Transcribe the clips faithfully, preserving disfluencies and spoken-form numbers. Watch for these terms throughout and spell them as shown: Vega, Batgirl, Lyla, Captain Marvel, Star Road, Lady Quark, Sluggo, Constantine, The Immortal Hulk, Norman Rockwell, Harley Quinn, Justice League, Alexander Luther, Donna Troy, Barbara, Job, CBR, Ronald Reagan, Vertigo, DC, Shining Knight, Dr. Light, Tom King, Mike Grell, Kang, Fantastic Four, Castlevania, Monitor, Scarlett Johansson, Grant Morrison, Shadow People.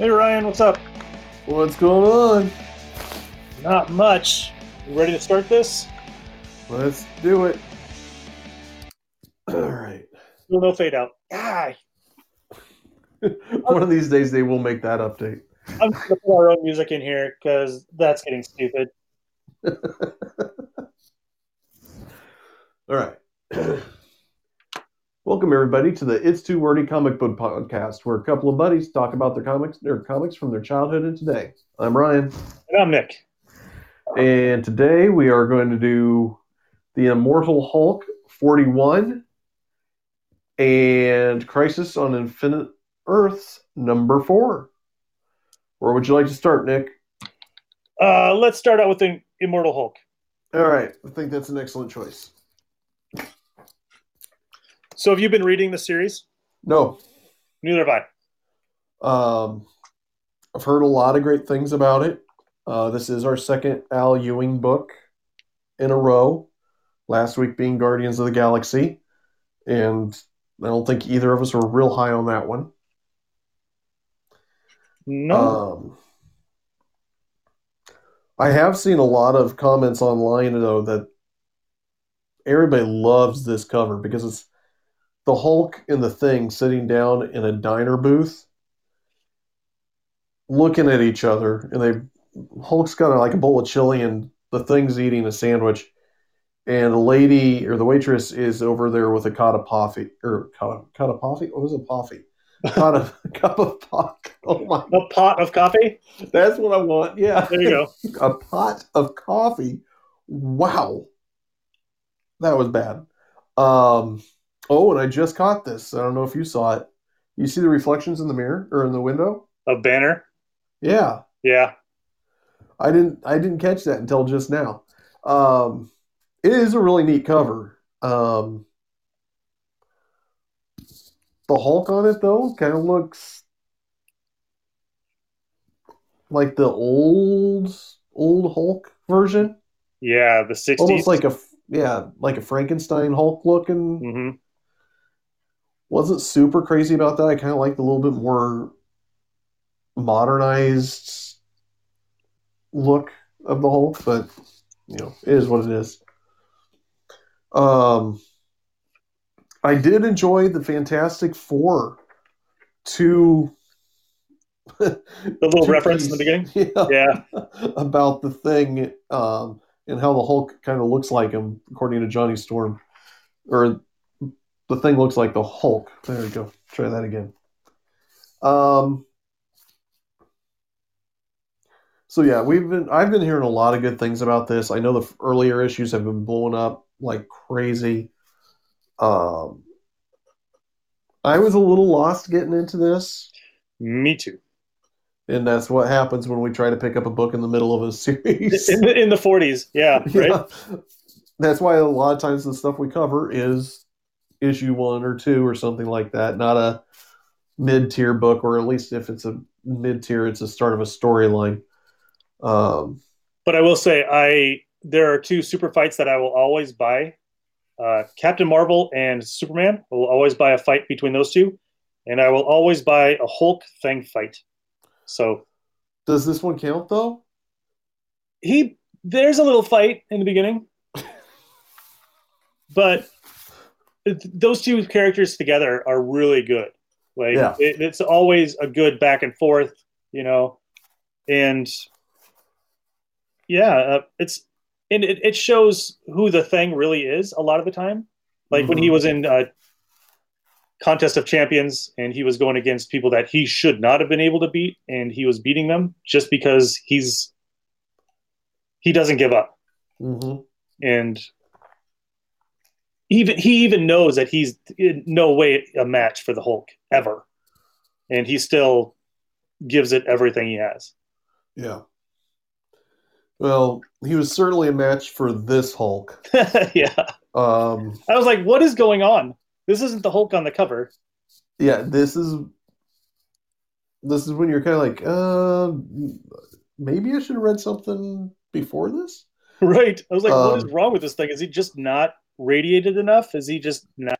Hey Ryan, what's up? What's going on? Not much. You ready to start this? Let's do it. All right. No fade out. Ah. One of these days they will make that update. I'm going to put our own music in here because that's getting stupid. All right. Welcome, everybody, to the It's Too Wordy Comic Book Podcast, where a couple of buddies talk about their comics, their comics from their childhood and today. I'm Ryan. And I'm Nick. And today we are going to do The Immortal Hulk forty-one and Crisis on Infinite Earths number four. Where would you like to start, Nick? Uh, let's start out with The Immortal Hulk. All right. I think that's an excellent choice. So have you been reading the series? No. Neither have I. Um, I've heard a lot of great things about it. Uh, this is our second Al Ewing book in a row, last week being Guardians of the Galaxy. And I don't think either of us were real high on that one. No. Um, I have seen a lot of comments online, though, that everybody loves this cover because it's the Hulk and the Thing sitting down in a diner booth looking at each other, and they Hulk's got like a bowl of chili and the Thing's eating a sandwich, and the lady or the waitress is over there with a cot of coffee or cot of, cot of coffee? What was a coffee? Pot of cup of pot. Oh my. A pot of coffee? That's what I want. Yeah. There you go. A pot of coffee. Wow. That was bad. Um Oh, and I just caught this. I don't know if you saw it. You see the reflections in the mirror or in the window? Of Banner? Yeah. Yeah. I didn't I didn't catch that until just now. Um, it is a really neat cover. Um, the Hulk on it, though, kind of looks like the old old Hulk version. Yeah, the sixties. Almost like a yeah, like a Frankenstein Hulk looking. Mm-hmm. Wasn't super crazy about that. I kind of liked a little bit more modernized look of the Hulk, but you know, it is what it is. Um, I did enjoy the Fantastic Four. Two, the little two reference things, in the beginning, yeah, yeah. about the Thing um, and how the Hulk kind of looks like him, according to Johnny Storm, or. The Thing looks like the Hulk. There we go. Try that again. Um, so yeah, we've been. I've been hearing a lot of good things about this. I know the earlier issues have been blowing up like crazy. Um, I was a little lost getting into this. Me too. And that's what happens when we try to pick up a book in the middle of a series in the, in the forties. Yeah, yeah. Right. That's why a lot of times the stuff we cover is. Issue one or two or something like that, not a mid-tier book, or at least if it's a mid-tier, it's the start of a storyline. Um, but I will say, I there are two super fights that I will always buy. Uh, Captain Marvel and Superman, I will always buy a fight between those two, and I will always buy a Hulk Thing fight. So, does this one count, though? He There's a little fight in the beginning. But... those two characters together are really good. Like yeah. it, it's always a good back and forth, you know, and yeah, uh, it's, and it, it shows who the Thing really is a lot of the time. Like mm-hmm. when he was in uh Contest of Champions and he was going against people that he should not have been able to beat. And he was beating them just because he's, he doesn't give up. Mm-hmm. And, Even he even knows that he's in no way a match for the Hulk ever, and he still gives it everything he has. Yeah. Well, he was certainly a match for this Hulk. yeah. Um, I was like, "What is going on? This isn't the Hulk on the cover." Yeah. This is. This is when you're kind of like, uh, maybe I should have read something before this. Right. I was like, um, "What is wrong with this thing? Is he just not?" Radiated enough? Is he just not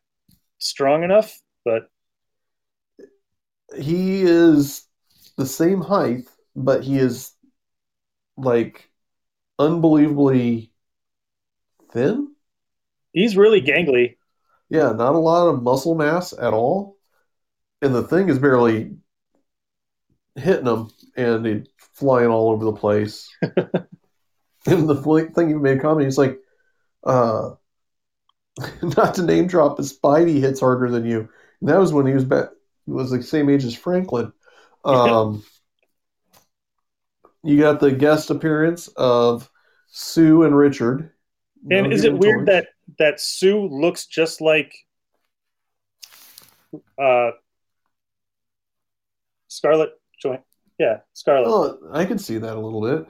strong enough? But he is the same height, but he is like unbelievably thin. He's really gangly. Yeah, not a lot of muscle mass at all. And the thing is barely hitting him, and he's flying all over the place. And the thing he made comedy is like, uh, not to name drop, but Spidey hits harder than you. And that was when he was back, he was the same age as Franklin. Um, you got the guest appearance of Sue and Richard. And no is it weird toys. that that Sue looks just like uh, Scarlett Johansson? Yeah, Scarlett. Oh, I can see that a little bit.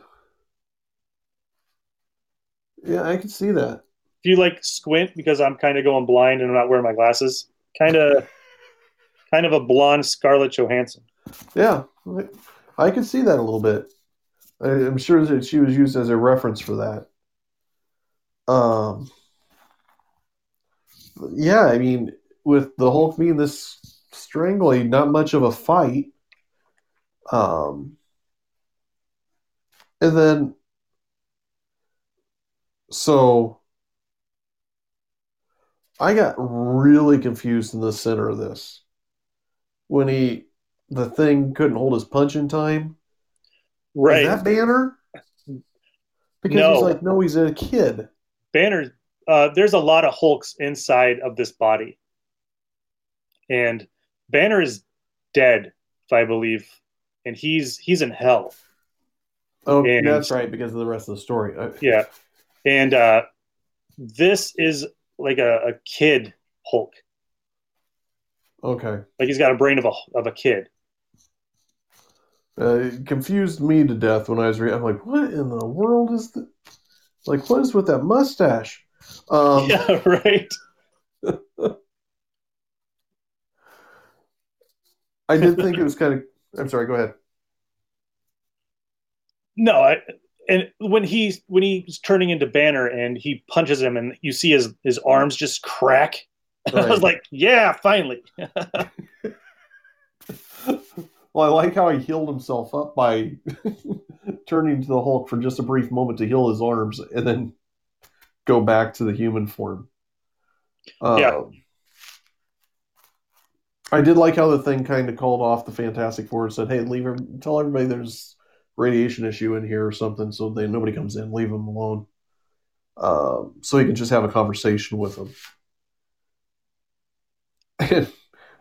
Yeah, I can see that. Do you like squint? Because I'm kind of going blind and I'm not wearing my glasses. Kind of, kind of a blonde Scarlett Johansson. Yeah, I can see that a little bit. I'm sure that she was used as a reference for that. Um, yeah, I mean, with the Hulk being this strangly, not much of a fight. Um, and then, so I got really confused in the center of this when he, the thing couldn't hold his punch in time. Right. Is that Banner? Because no. he's like, no, he's a kid. Banner, uh, there's a lot of Hulks inside of this body. And Banner is dead, if I believe. And he's he's in hell. Oh, and, that's right, because of the rest of the story. Yeah. And uh, this is like a, a kid Hulk. Okay. Like he's got a brain of a, of a kid. Uh, it confused me to death when I was reading. I'm like, what in the world is this? Like, what is with that mustache? Um, yeah, right. I did think it was kind of... I'm sorry, go ahead. No, I, and when he's when he's turning into Banner and he punches him and you see his, his arms just crack. Right. I was like, yeah, finally. Well, I like how he healed himself up by turning to the Hulk for just a brief moment to heal his arms and then go back to the human form. Uh, yeah. I did like how the thing kind of called off the Fantastic Four and said, hey, leave him, tell everybody there's radiation issue in here or something so that nobody comes in, leave him alone. Um, so he can just have a conversation with him. and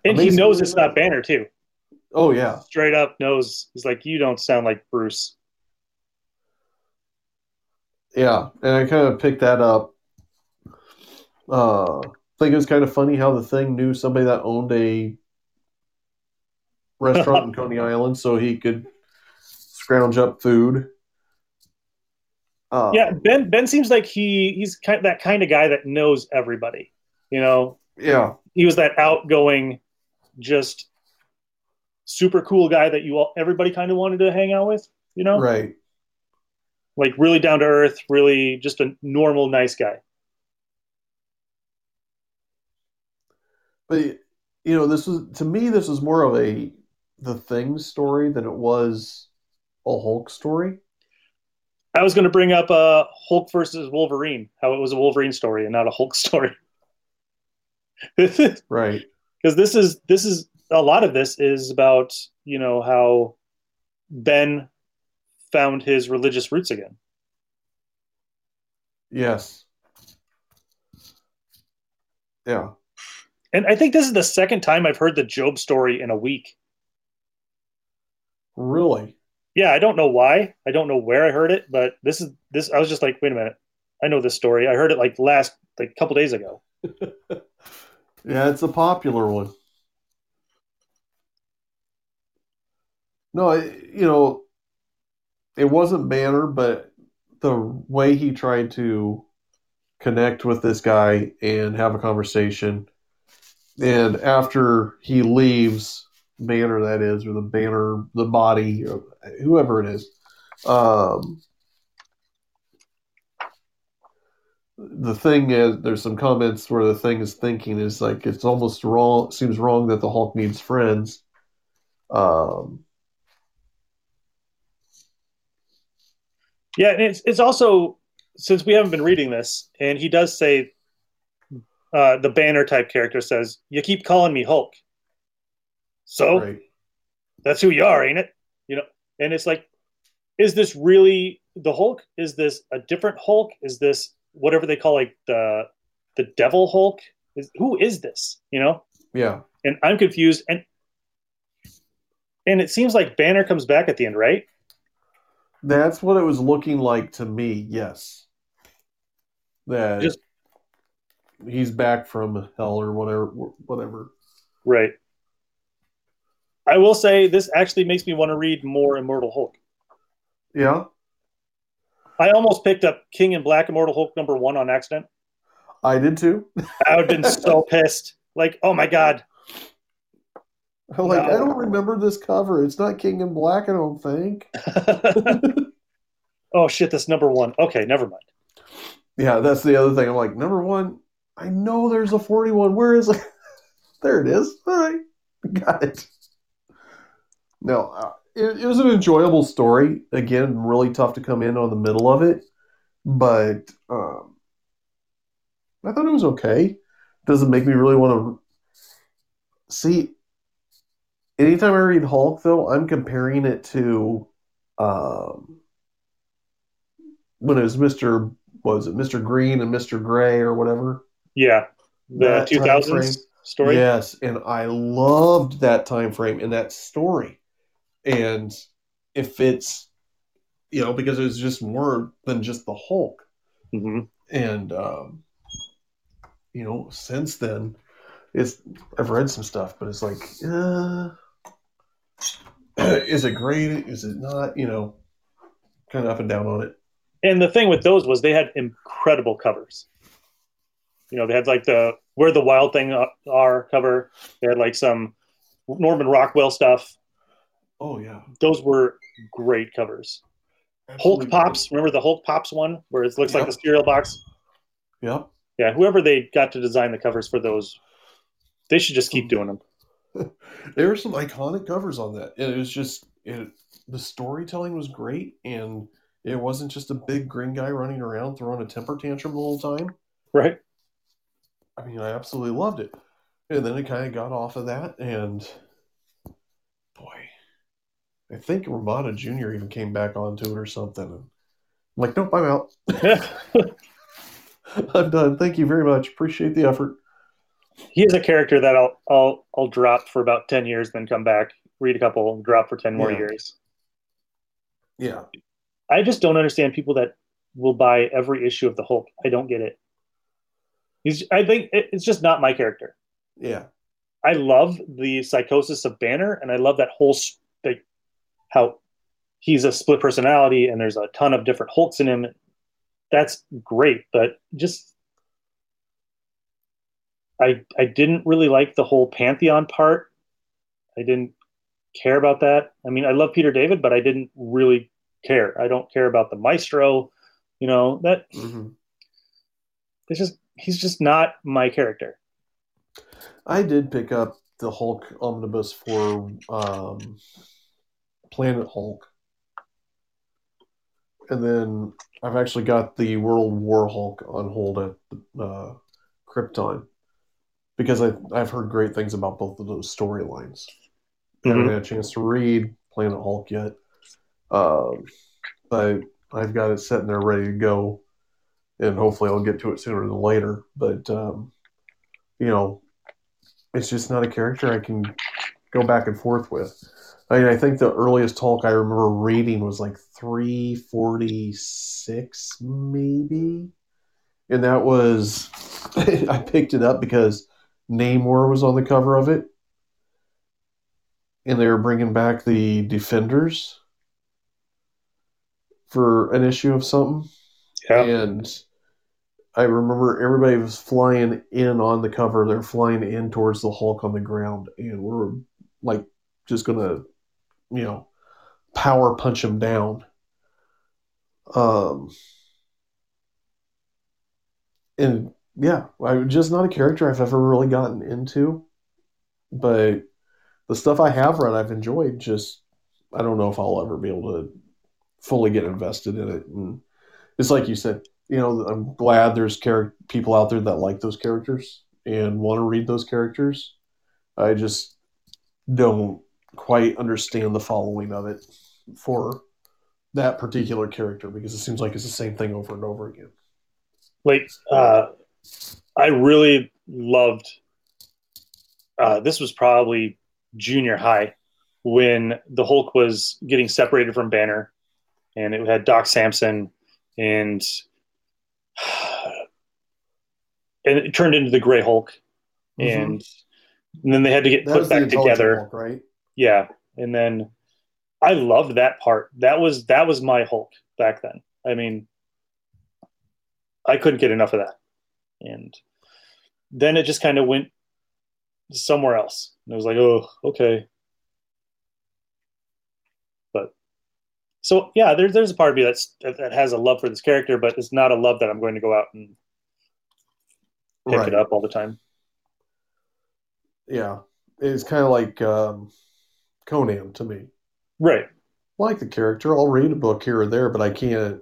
and he knows it's not Banner, too. Oh, yeah. Straight up knows. He's like, you don't sound like Bruce. Yeah, and I kind of picked that up. Uh, I think it was kind of funny how the thing knew somebody that owned a restaurant in Coney Island so he could scrounge up food. Uh, yeah, Ben Ben seems like he he's kind of that kind of guy that knows everybody, you know? Yeah. He was that outgoing, just... super cool guy that you all, everybody kind of wanted to hang out with, you know? Right. Like really down to earth, really just a normal, nice guy. But, you know, this was, to me, this was more of a, the Thing story than it was a Hulk story. I was going to bring up uh, Hulk versus Wolverine, how it was a Wolverine story and not a Hulk story. Right. Because this is, this is, a lot of this is about, you know, how Ben found his religious roots again. Yes. Yeah. And I think this is the second time I've heard the Job story in a week. Really? Yeah, I don't know why. I don't know where I heard it, but this is this I was just like, wait a minute. I know this story. I heard it like last like a couple days ago. Yeah, it's a popular one. No, you know, it wasn't Banner, but the way he tried to connect with this guy and have a conversation, and after he leaves, Banner that is, or the Banner, the body, whoever it is, um, the Thing is, there's some comments where the Thing is thinking is like, it's almost wrong, it seems wrong that the Hulk needs friends. Um, Yeah, and it's it's also, since we haven't been reading this, and he does say, uh, the Banner type character says, "You keep calling me Hulk, so right. that's who you are, ain't it?" You know, and it's like, is this really the Hulk? Is this a different Hulk? Is this whatever they call like the the Devil Hulk? Is who is this? You know? Yeah. And I'm confused, and and it seems like Banner comes back at the end, right? That's what it was looking like to me, yes. That Just, he's back from hell or whatever. whatever. Right. I will say this actually makes me want to read more Immortal Hulk. Yeah? I almost picked up King in Black Immortal Hulk number one on accident. I did too. I would have been so pissed. Like, oh my God. I'm like, no. I don't remember this cover. It's not King in Black, I don't think. Oh, shit, that's number one. Okay, never mind. Yeah, that's the other thing. I'm like, number one, I know there's a forty-one. Where is it? There it is. All right, got it. No, uh, it, it was an enjoyable story. Again, really tough to come in on the middle of it. But um, I thought it was okay. Doesn't make me really want to see... Anytime I read Hulk, though, I'm comparing it to um, when it was Mister What was it, Mister Green and Mister Gray or whatever? Yeah, the two thousands story. Yes, and I loved that time frame and that story. And if it's, you know, because it was just more than just the Hulk, mm-hmm. and um, you know, since then, it's I've read some stuff, but it's like. Uh, Is it great? Is it not? You know, kind of up and down on it. And the thing with those was they had incredible covers. You know, they had like the Where the Wild Thing Are cover. They had like some Norman Rockwell stuff. Oh, yeah. Those were great covers. Absolutely. Hulk Pops. Remember the Hulk Pops one where it looks yeah. like the cereal box? Yeah. Yeah. Whoever they got to design the covers for those, they should just keep doing them. There were some iconic covers on that. It was just it, the storytelling was great, and it wasn't just a big green guy running around throwing a temper tantrum the whole time. Right. I mean, I absolutely loved it. And then it kind of got off of that, and boy, I think Ramada Junior even came back onto it or something. I'm like, nope, I'm out. I'm done. Thank you very much. Appreciate the effort. He is a character that I'll I'll I'll drop for about ten years, then come back, read a couple, drop for ten more yeah. years. Yeah, I just don't understand people that will buy every issue of the Hulk. I don't get it. He's, I think it's just not my character. Yeah, I love the psychosis of Banner, and I love that whole like how he's a split personality, and there's a ton of different Hulks in him. That's great, but just. I, I didn't really like the whole Pantheon part. I didn't care about that. I mean, I love Peter David, but I didn't really care. I don't care about the Maestro, you know, that mm-hmm. it's just, he's just not my character. I did pick up the Hulk omnibus for um, Planet Hulk. And then I've actually got the World War Hulk on hold at uh, Krypton. Because I, I've heard great things about both of those storylines. Mm-hmm. I haven't had a chance to read Planet Hulk yet. Um, but I've got it sitting there ready to go. And hopefully I'll get to it sooner than later. But, um, you know, it's just not a character I can go back and forth with. I mean, I think the earliest Hulk I remember reading was like three forty-six, maybe? And that was... I picked it up because... Namor was on the cover of it, and they were bringing back the Defenders for an issue of something. Yeah. And I remember everybody was flying in on the cover. They're flying in towards the Hulk on the ground, and we're like just gonna, you know, power punch him down. Um, and. Yeah, I'm just not a character I've ever really gotten into, but the stuff I have read, I've enjoyed. Just I don't know if I'll ever be able to fully get invested in it. And it's like you said, you know, I'm glad there's char- people out there that like those characters and want to read those characters. I just don't quite understand the following of it for that particular character, because it seems like it's the same thing over and over again. Like, uh, I really loved, uh, this was probably junior high, when the Hulk was getting separated from Banner, and it had Doc Samson, and and it turned into the Gray Hulk, mm-hmm. and, and then they had to get that put back together. Hulk, right? Yeah, and then I loved that part. That was that was my Hulk back then. I mean, I couldn't get enough of that, and then it just kind of went somewhere else. And I was like, oh, okay. So yeah, there's there's a part of me that's that has a love for this character, but it's not a love that I'm going to go out and pick right. it up all the time. Yeah, it's kind of like um, Conan to me. Right. I like the character. I'll read a book here or there, but I can't.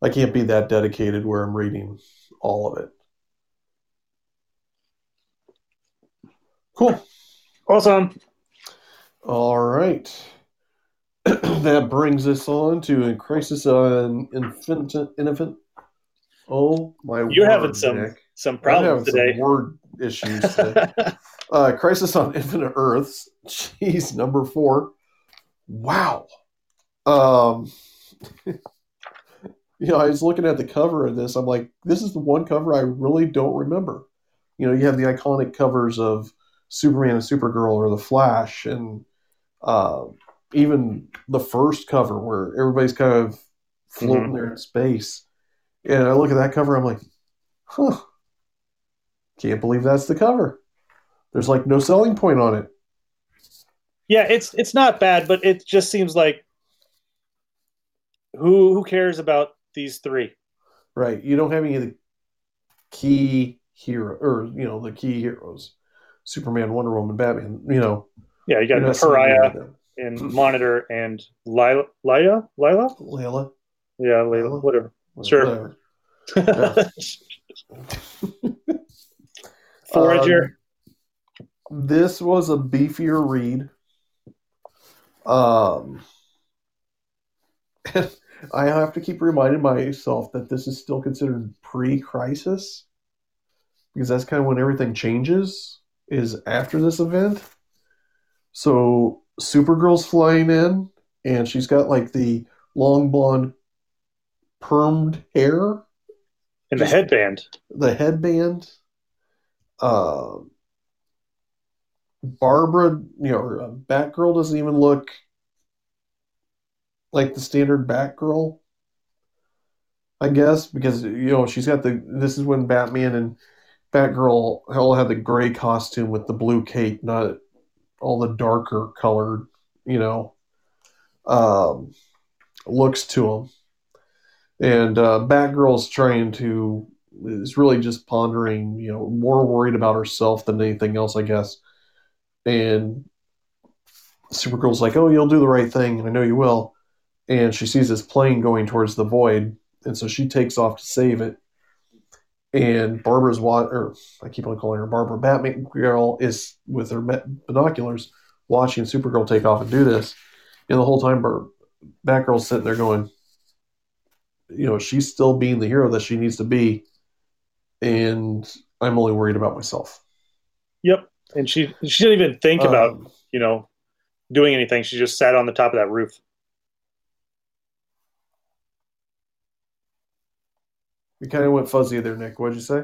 I can't be that dedicated where I'm reading all of it. Cool. Awesome. All right. That brings us on to a Crisis on Infinite Infant. Oh my! You're word, having some Nick. some problems I'm today. Some word issues. Today. uh, Crisis on Infinite Earths. Jeez, number four. Wow. Um, you know, I was looking at the cover of this. I'm like, this is the one cover I really don't remember. You know, you have the iconic covers of Superman and Supergirl, or the Flash, and. Uh, Even the first cover where everybody's kind of floating mm-hmm. there in space. And I look at that cover, I'm like, huh, can't believe that's the cover. There's like no selling point on it. Yeah, it's it's not bad, but it just seems like who who cares about these three? Right. You don't have any of the key hero or you know, the key heroes. Superman, Wonder Woman, Batman, you know. Yeah, you got Pariah. And Monitor and Lyla, Lyla, Lyla, Lyla, yeah, Lyla, whatever. Sure. Whatever. Yeah. Forager. Um, this was a beefier read. Um, I have to keep reminding myself that this is still considered pre-crisis, because that's kind of when everything changes. Is after this event, so. Supergirl's flying in, and she's got like the long blonde permed hair and the headband. The headband. Uh, Barbara, you know, Batgirl doesn't even look like the standard Batgirl, I guess, because you know she's got the. This is when Batman and Batgirl all had the gray costume with the blue cape, not. All the darker colored, you know, um, looks to them. And uh, Batgirl's trying to, is really just pondering, you know, more worried about herself than anything else, I guess. And Supergirl's like, oh, you'll do the right thing. I know you will. And she sees this plane going towards the void. And so she takes off to save it. And Barbara's wa- or I keep on calling her Barbara. Batgirl is with her binoculars watching Supergirl take off and do this. And the whole time, Bar- Batgirl's sitting there going, you know, she's still being the hero that she needs to be. And I'm only worried about myself. Yep. And she, she didn't even think um, about, you know, doing anything. She just sat on the top of that roof. You kind of went fuzzy there, Nick. What did you say?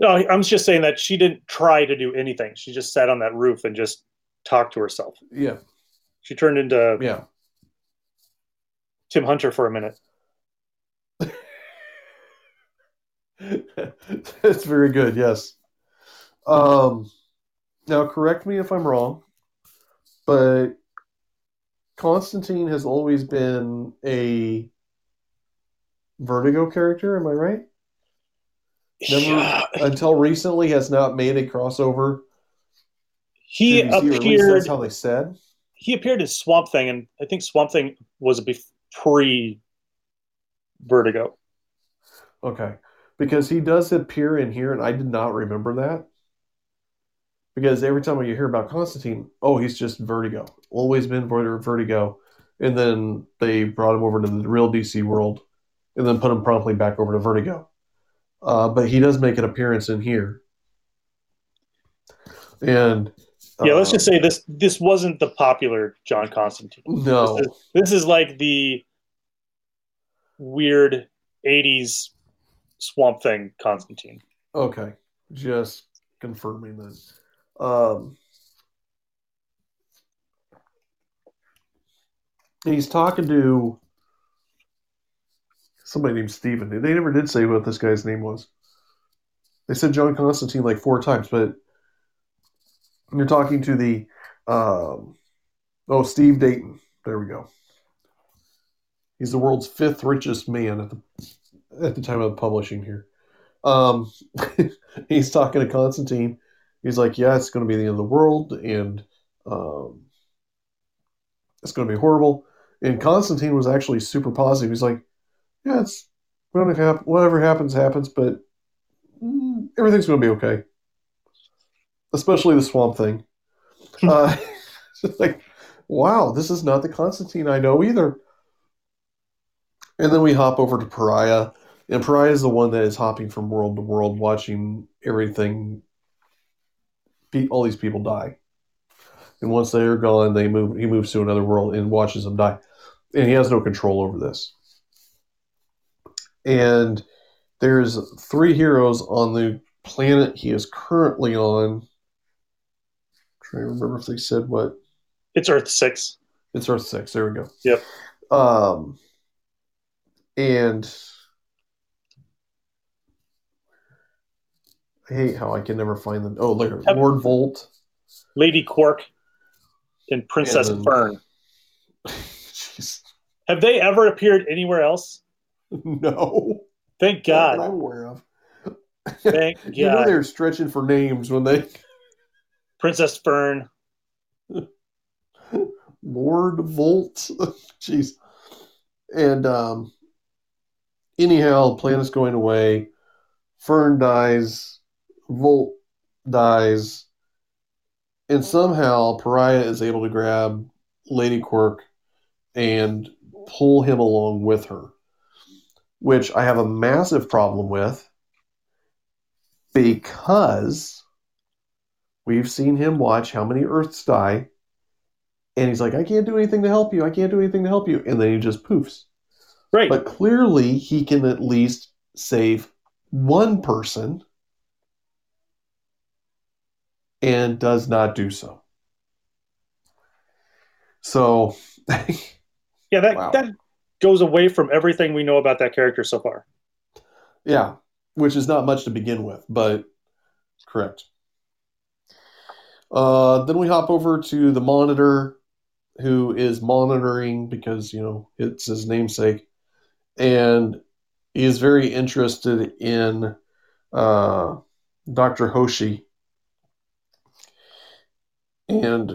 No, I'm just saying that she didn't try to do anything. She just sat on that roof and just talked to herself. Yeah. She turned into yeah. Tim Hunter for a minute. That's very good, yes. Um, now, correct me if I'm wrong, but Constantine has always been a... Vertigo character, am I right? Never, yeah. Until recently, has not made a crossover. He appeared. That's how they said. He appeared in Swamp Thing, and I think Swamp Thing was bef- pre-Vertigo. Okay. Because he does appear in here, and I did not remember that. Because every time you hear about Constantine, oh, he's just Vertigo. Always been Vertigo. And then they brought him over to the real D C world and then put him promptly back over to Vertigo. Uh, but he does make an appearance in here. And uh, yeah, let's just say this this wasn't the popular John Constantine. No. This is, this is like the weird eighties Swamp Thing Constantine. Okay. Just confirming that. Um, he's talking to somebody named Steven. They never did say what this guy's name was. They said John Constantine like four times, but you're talking to the um, oh, Steve Dayton. There we go. He's the world's fifth richest man at the at the time of publishing here. Um, he's talking to Constantine. He's like, yeah, it's going to be the end of the world, and um, it's going to be horrible. And Constantine was actually super positive. He's like, yeah, it's whatever happens, happens, but everything's going to be okay. Especially the Swamp Thing. uh, it's like, wow, this is not the Constantine I know either. And then we hop over to Pariah. And Pariah is the one that is hopping from world to world, watching everything, all these people die. And once they are gone, they move. He moves to another world and watches them die. And he has no control over this. And there's three heroes on the planet he is currently on. I'm trying to remember if they said what. It's Earth six. It's Earth six. There we go. Yep. Um, and I hate how I can never find them. Oh, look, Lord Volt. Lady Quark and Princess and then, Fern. Jeez. Have they ever appeared anywhere else? No. Thank God. Not that I'm aware of. Thank God. You know they're stretching for names when they... Princess Fern. Lord Volt. Jeez. And um, anyhow, planet's going away. Fern dies. Volt dies. And somehow Pariah is able to grab Lady Quirk and pull him along with her. Which I have a massive problem with, because we've seen him watch how many Earths die, and he's like, I can't do anything to help you, I can't do anything to help you, and then he just poofs. Right. But clearly, he can at least save one person, and does not do so. So... yeah, that wow. that goes away from everything we know about that character so far. Yeah. Which is not much to begin with, but correct. Uh, then we hop over to the Monitor, who is monitoring because, you know, it's his namesake. And he is very interested in uh, Doctor Hoshi. And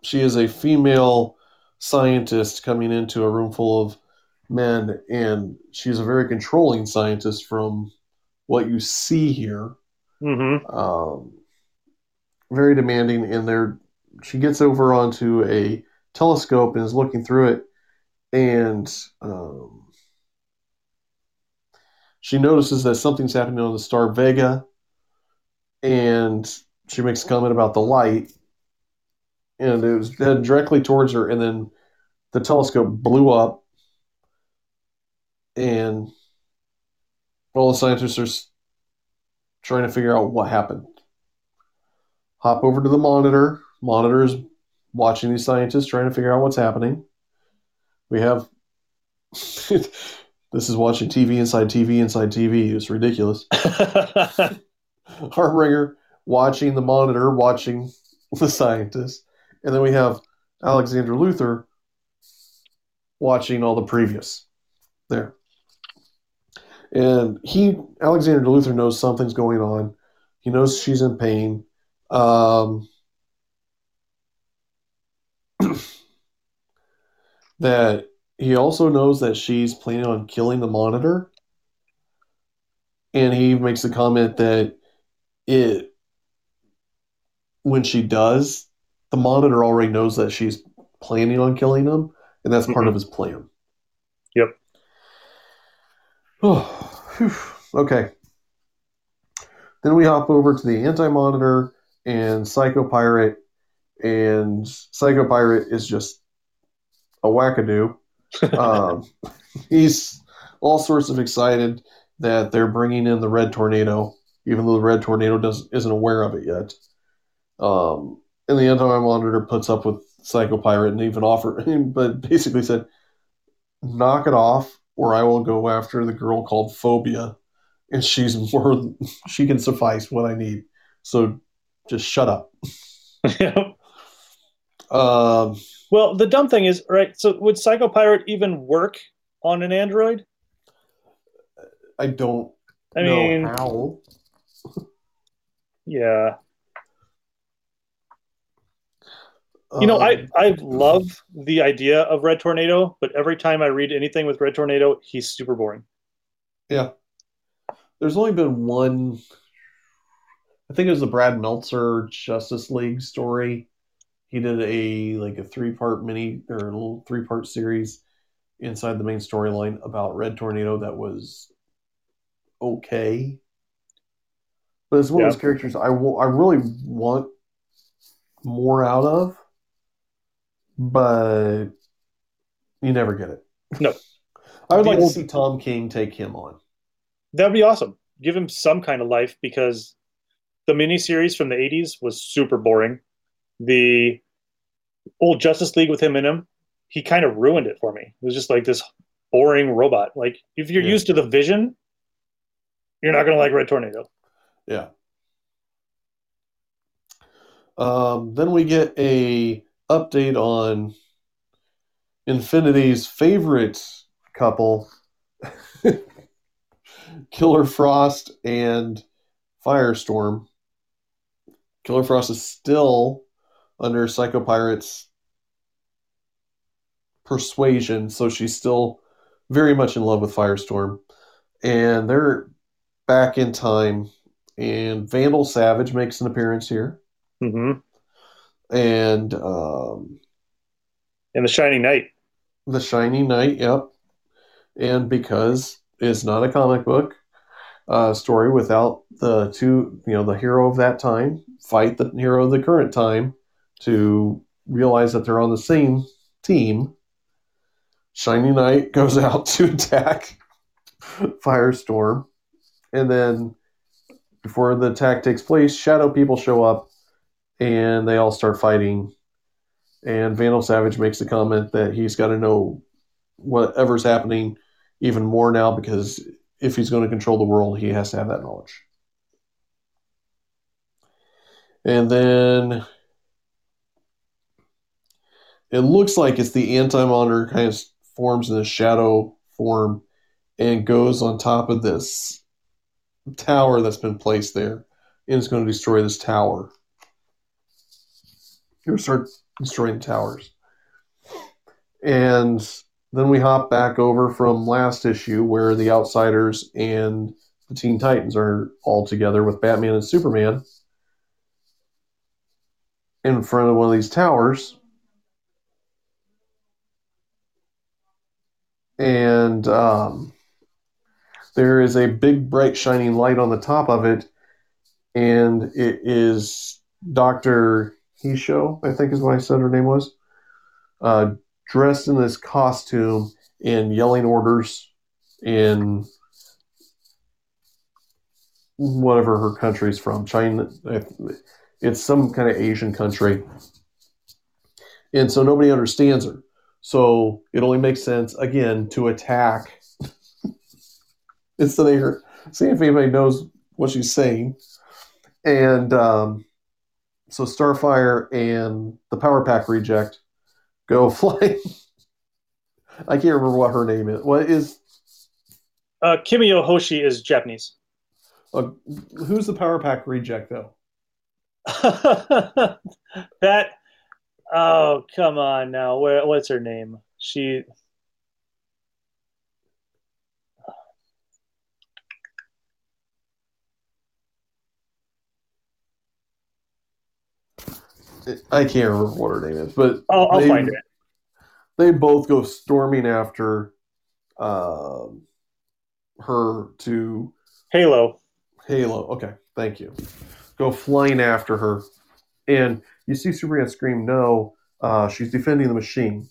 she is a female scientist coming into a room full of men, and she's a very controlling scientist from what you see here. Mm-hmm. Um, very demanding, and there she gets over onto a telescope and is looking through it, and um, she notices that something's happening on the star Vega, and she makes a comment about the light, and it was headed directly towards her, and then the telescope blew up. And all the scientists are trying to figure out what happened. Hop over to the monitor. Monitor is watching these scientists, trying to figure out what's happening. We have... this is watching T V inside T V inside T V. It's ridiculous. Harbringer watching the monitor, watching the scientists. And then we have Alexander Luther watching all the previous. There. And he, Alexander Luther, knows something's going on. He knows she's in pain. Um, that He also knows that she's planning on killing the Monitor. And he makes the comment that it, when she does, the Monitor already knows that she's planning on killing him, and that's mm-hmm. part of his plan. Yep. Oh, okay. Then we hop over to the Anti-Monitor and Psycho Pirate, and Psycho Pirate is just a wackadoo. um, he's all sorts of excited that they're bringing in the Red Tornado, even though the Red Tornado doesn't isn't aware of it yet. Um, and the Anti-Monitor puts up with Psycho Pirate and even offered him, but basically said, knock it off or I will go after the girl called Phobia, and she's more, she can suffice what I need. So just shut up. Yeah. Um, well, the dumb thing is, right, so would Psycho Pirate even work on an android? I don't I know mean, how. Yeah. You know, I, I love the idea of Red Tornado, but every time I read anything with Red Tornado, he's super boring. Yeah. There's only been one, I think it was the Brad Meltzer Justice League story. He did a like a three-part mini, or a little three-part series inside the main storyline about Red Tornado that was okay. But it's one yeah. of those characters I, w- I really want more out of. But you never get it. No. I would like to see Tom King take him on. That would be awesome. Give him some kind of life, because the miniseries from the eighties was super boring. The old Justice League with him in him, he kind of ruined it for me. It was just like this boring robot. Like, if you're yeah. used to the Vision, you're not going to like Red Tornado. Yeah. Um, then we get a... update on Infinity's favorite couple, Killer Frost and Firestorm. Killer Frost is still under Psycho Pirate's persuasion, so she's still very much in love with Firestorm. And they're back in time, and Vandal Savage makes an appearance here. Mm-hmm. And um, and the Shining Knight, the Shining Knight, yep. And because it's not a comic book uh, story without the two, you know, the hero of that time fight the hero of the current time to realize that they're on the same team. Shining Knight goes out to attack Firestorm, and then before the attack takes place, Shadow People show up. And they all start fighting. And Vandal Savage makes the comment that he's got to know whatever's happening even more now, because if he's going to control the world, he has to have that knowledge. And then it looks like it's the Anti-Monitor kind of forms in the shadow form and goes on top of this tower that's been placed there. And it's going to destroy this tower. Start destroying towers. And then we hop back over from last issue where the Outsiders and the Teen Titans are all together with Batman and Superman in front of one of these towers. And um, there is a big, bright, shining light on the top of it, and it is Doctor Hisho, I think is what I said her name was, uh, dressed in this costume and yelling orders in whatever her country's from. China, it's some kind of Asian country. And so nobody understands her. So it only makes sense, again, to attack. It's so they hear, see if anybody knows what she's saying. And, um, So Starfire and the Power Pack reject go flying. I can't remember what her name is. What is? Uh, Kimio Hoshi is Japanese. Uh, who's the Power Pack reject, though? that. Oh, come on now. Where, what's her name? She. I can't remember what her name is, but oh, I'll they, find it. They both go storming after um, her to Halo. Halo. Okay, thank you. Go flying after her, and you see Superman scream, "No!" Uh, she's defending the machine,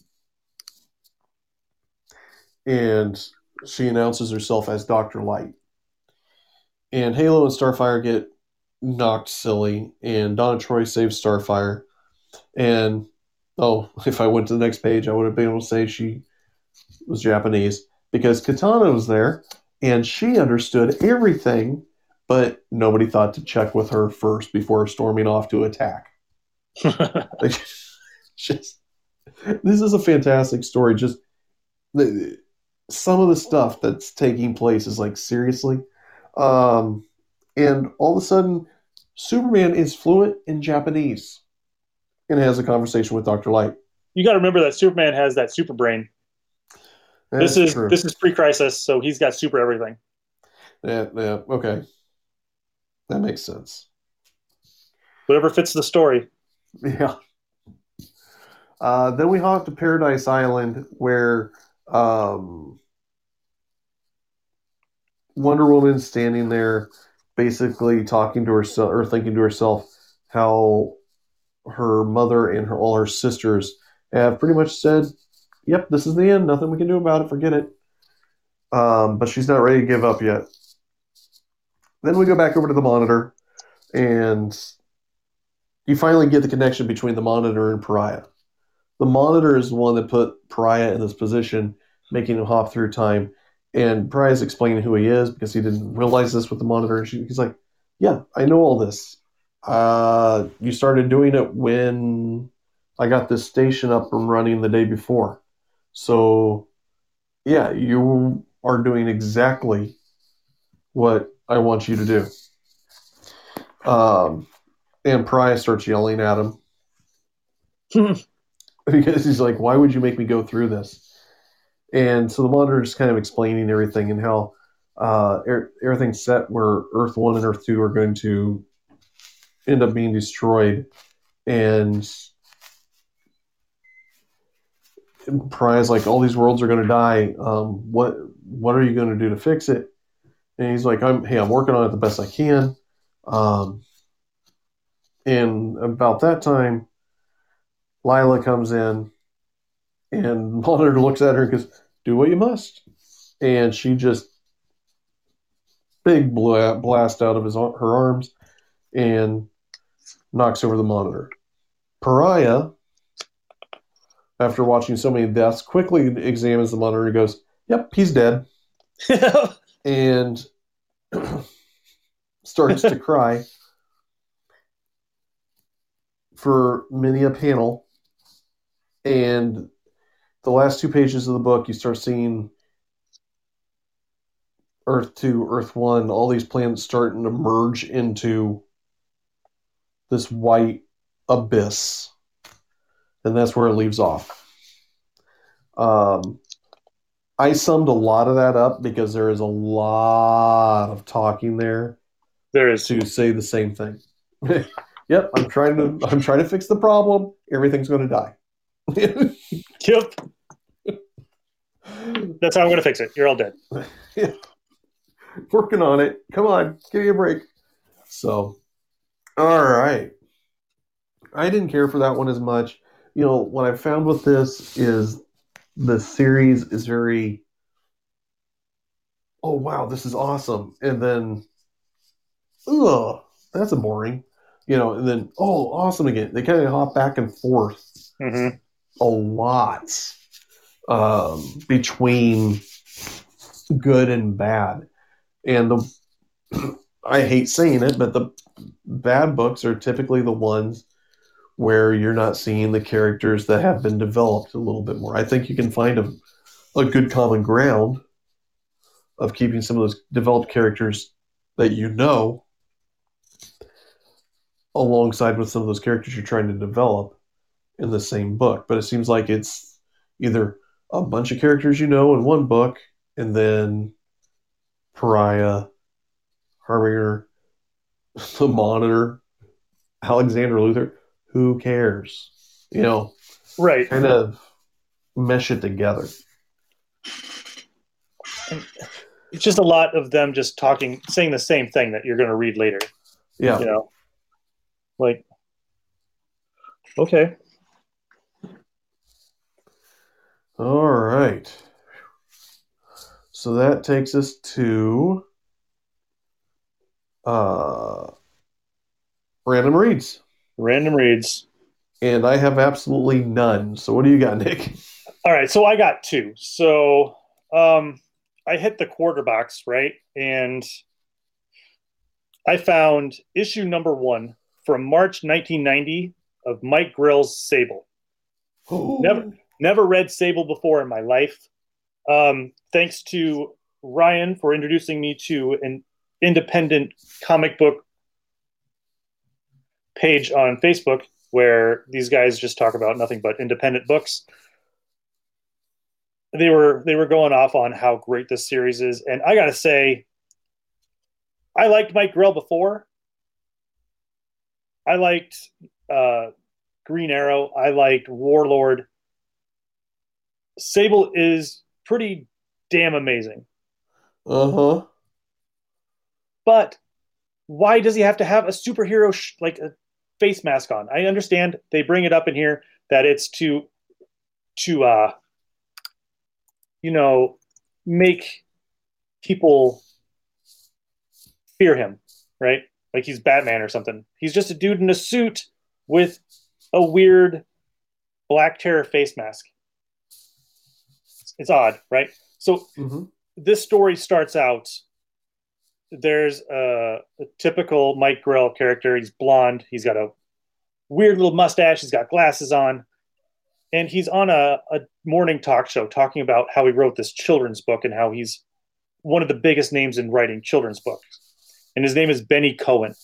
and she announces herself as Doctor Light. And Halo and Starfire get knocked silly, and Donna Troy saves Starfire. And, oh, if I went to the next page, I would have been able to say she was Japanese, because Katana was there, and she understood everything, but nobody thought to check with her first before storming off to attack. Like, just, this is a fantastic story. Just the, some of the stuff that's taking place is like, seriously? Um, and all of a sudden, Superman is fluent in Japanese and has a conversation with Doctor Light. You got to remember that Superman has that super brain. That's this is true. This is pre-crisis, so he's got super everything. Yeah, yeah, okay, that makes sense. Whatever fits the story. Yeah. Uh, then we hop to Paradise Island, where um, Wonder Woman's standing there, basically talking to herself or thinking to herself how her mother and her all her sisters have pretty much said, "Yep, this is the end. Nothing we can do about it. Forget it." Um, but she's not ready to give up yet. Then we go back over to the Monitor, and you finally get the connection between the Monitor and Pariah. The Monitor is the one that put Pariah in this position, making him hop through time. And Pariah's explaining who he is, because he didn't realize this with the Monitor. She, he's like, "Yeah, I know all this. Uh, you started doing it when I got this station up and running the day before. So, yeah, you are doing exactly what I want you to do." Um, and Pariah starts yelling at him. Because he's like, "Why would you make me go through this?" And so the Monitor is kind of explaining everything and how uh, er- everything's set where Earth one and Earth two are going to end up being destroyed. And Pariah's like, "All these worlds are going to die. Um, what what are you going to do to fix it?" And he's like, "I'm hey, I'm working on it the best I can." Um, and about that time, Lyla comes in, and Monitor looks at her and goes, "Do what you must." And she just big blast out of his her arms and knocks over the Monitor. Pariah, after watching so many deaths, quickly examines the Monitor and goes, "Yep, he's dead." And starts to cry for many a panel. And the last two pages of the book, you start seeing Earth two, Earth one, all these planets starting to merge into this white abyss. And that's where it leaves off. Um, I summed a lot of that up because there is a lot of talking there. There is. To say the same thing. Yep, I'm trying to I'm trying to fix the problem. Everything's going to die. Yep. That's how I'm going to fix it. You're all dead. Yeah. Working on it. Come on. Give me a break. So, all right. I didn't care for that one as much. You know, what I found with this is the series is very, "Oh, wow, this is awesome." And then, "Ugh, that's boring." You know, and then, "Oh, awesome again." They kind of hop back and forth. Mm-hmm. A lot um, between good and bad, and the I hate saying it, but the bad books are typically the ones where you're not seeing the characters that have been developed a little bit more. I think you can find a, a good common ground of keeping some of those developed characters that you know alongside with some of those characters you're trying to develop in the same book. But it seems like it's either a bunch of characters you know in one book, and then Pariah, Harbinger, the Monitor, Alexander Luther, who cares? You know, right? Kind of mesh it together. And it's just a lot of them just talking, saying the same thing that you're going to read later. Yeah. You know, like, okay. All right. So that takes us to uh, Random Reads. Random Reads. And I have absolutely none. So what do you got, Nick? All right. So I got two. So um, I hit the quarter box, right? And I found issue number one from March nineteen ninety of Mike Grill's Sable. Ooh. Never, never read Sable before in my life. Um, thanks to Ryan for introducing me to an independent comic book page on Facebook where these guys just talk about nothing but independent books. They were they were going off on how great this series is, and I gotta say, I liked Mike Grell before. I liked uh, Green Arrow. I liked Warlord. Sable is pretty damn amazing. Uh-huh. But why does he have to have a superhero, sh- like a face mask on? I understand they bring it up in here that it's to, to uh, you know, make people fear him, right? Like he's Batman or something. He's just a dude in a suit with a weird Black Terror face mask. It's odd, right? So mm-hmm. This story starts out, there's a, a typical Mike Grell character. He's blonde. He's got a weird little mustache. He's got glasses on. And he's on a, a morning talk show talking about how he wrote this children's book and how he's one of the biggest names in writing children's books. And his name is Benny Cohen.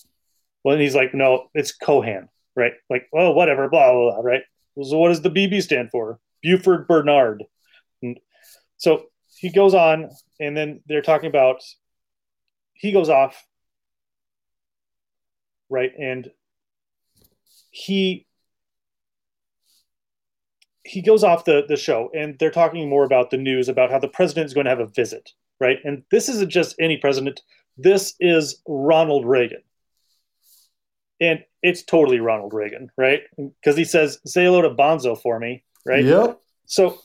Well, and he's like, no, it's Cohan, right? Like, oh, whatever, blah, blah, blah, right? So what does the B B stand for? Buford Bernard. So he goes on, and then they're talking about, he goes off, right? And he he goes off the, the show, and they're talking more about the news, about how the president is going to have a visit, right? And this isn't just any president. This is Ronald Reagan. And it's totally Ronald Reagan, right? Because he says, say hello to Bonzo for me, right? Yep. So...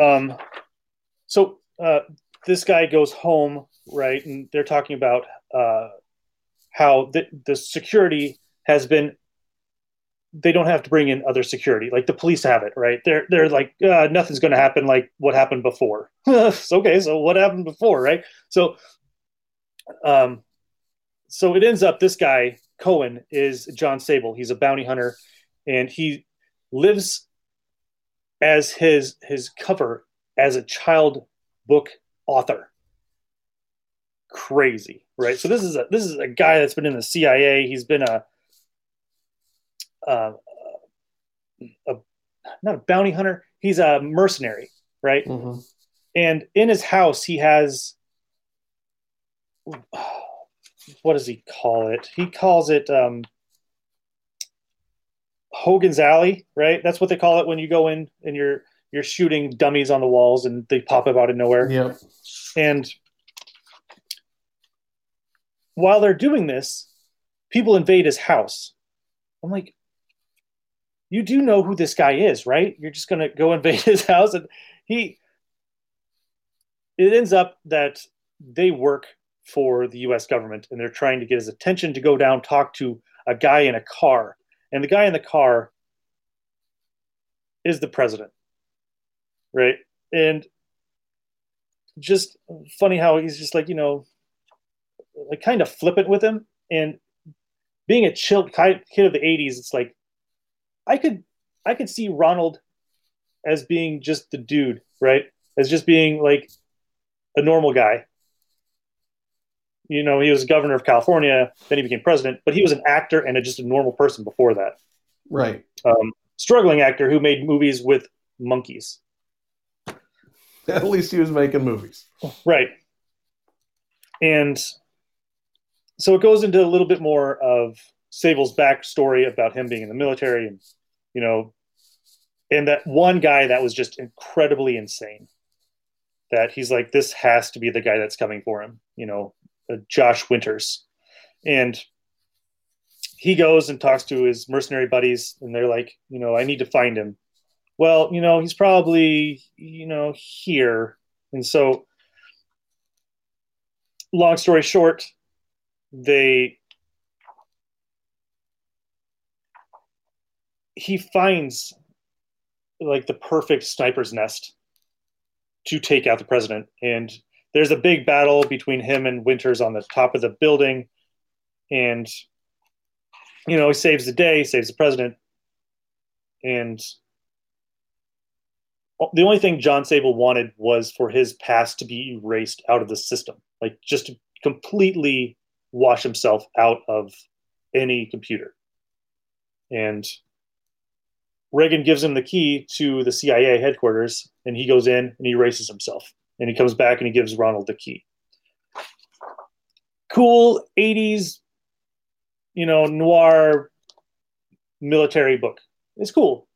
Um, so, uh, this guy goes home, right? And they're talking about, uh, how the, the security has been, they don't have to bring in other security. Like the police have it, right? They're, they're like, uh, nothing's going to happen. Like what happened before. Okay. So what happened before? Right. So, um, so it ends up, this guy, Cohen, is John Sable. He's a bounty hunter, and he lives as his his cover as a child book author. Crazy, right? So this is a this is a guy that's been in the C I A. He's been a uh, a not a bounty hunter. He's a mercenary, right? Mm-hmm. And in his house, he has, what does he call it? He calls it um, Hogan's Alley, right? That's what they call it when you go in and you're you're shooting dummies on the walls and they pop up out of nowhere. Yeah. And while they're doing this, people invade his house. I'm like, you do know who this guy is, right? You're just gonna go invade his house. And he it ends up that they work for the U S government, and they're trying to get his attention to go down, talk to a guy in a car. And the guy in the car is the president, right? And just funny how he's just like, you know, like kind of flippant with him. And being a chill kid of the eighties, it's like, I could, I could see Ronald as being just the dude, right? As just being like a normal guy. You know, he was governor of California, then he became president, but he was an actor and a, just a normal person before that. Right. Um, struggling actor who made movies with monkeys. At least he was making movies. Right. And so it goes into a little bit more of Sable's backstory about him being in the military, and, you know, and that one guy that was just incredibly insane, that he's like, this has to be the guy that's coming for him, you know, uh, Josh Winters. And he goes and talks to his mercenary buddies, and they're like, you know, I need to find him. Well, you know, he's probably, you know, here. And so, long story short, they, he finds like the perfect sniper's nest to take out the president. And there's a big battle between him and Winters on the top of the building. And, you know, he saves the day, saves the president. And the only thing John Sable wanted was for his past to be erased out of the system, like just to completely wash himself out of any computer. And Reagan gives him the key to the C I A headquarters, and he goes in and he erases himself, and he comes back and he gives Ronald the key. Cool eighties, you know, noir military book. It's cool.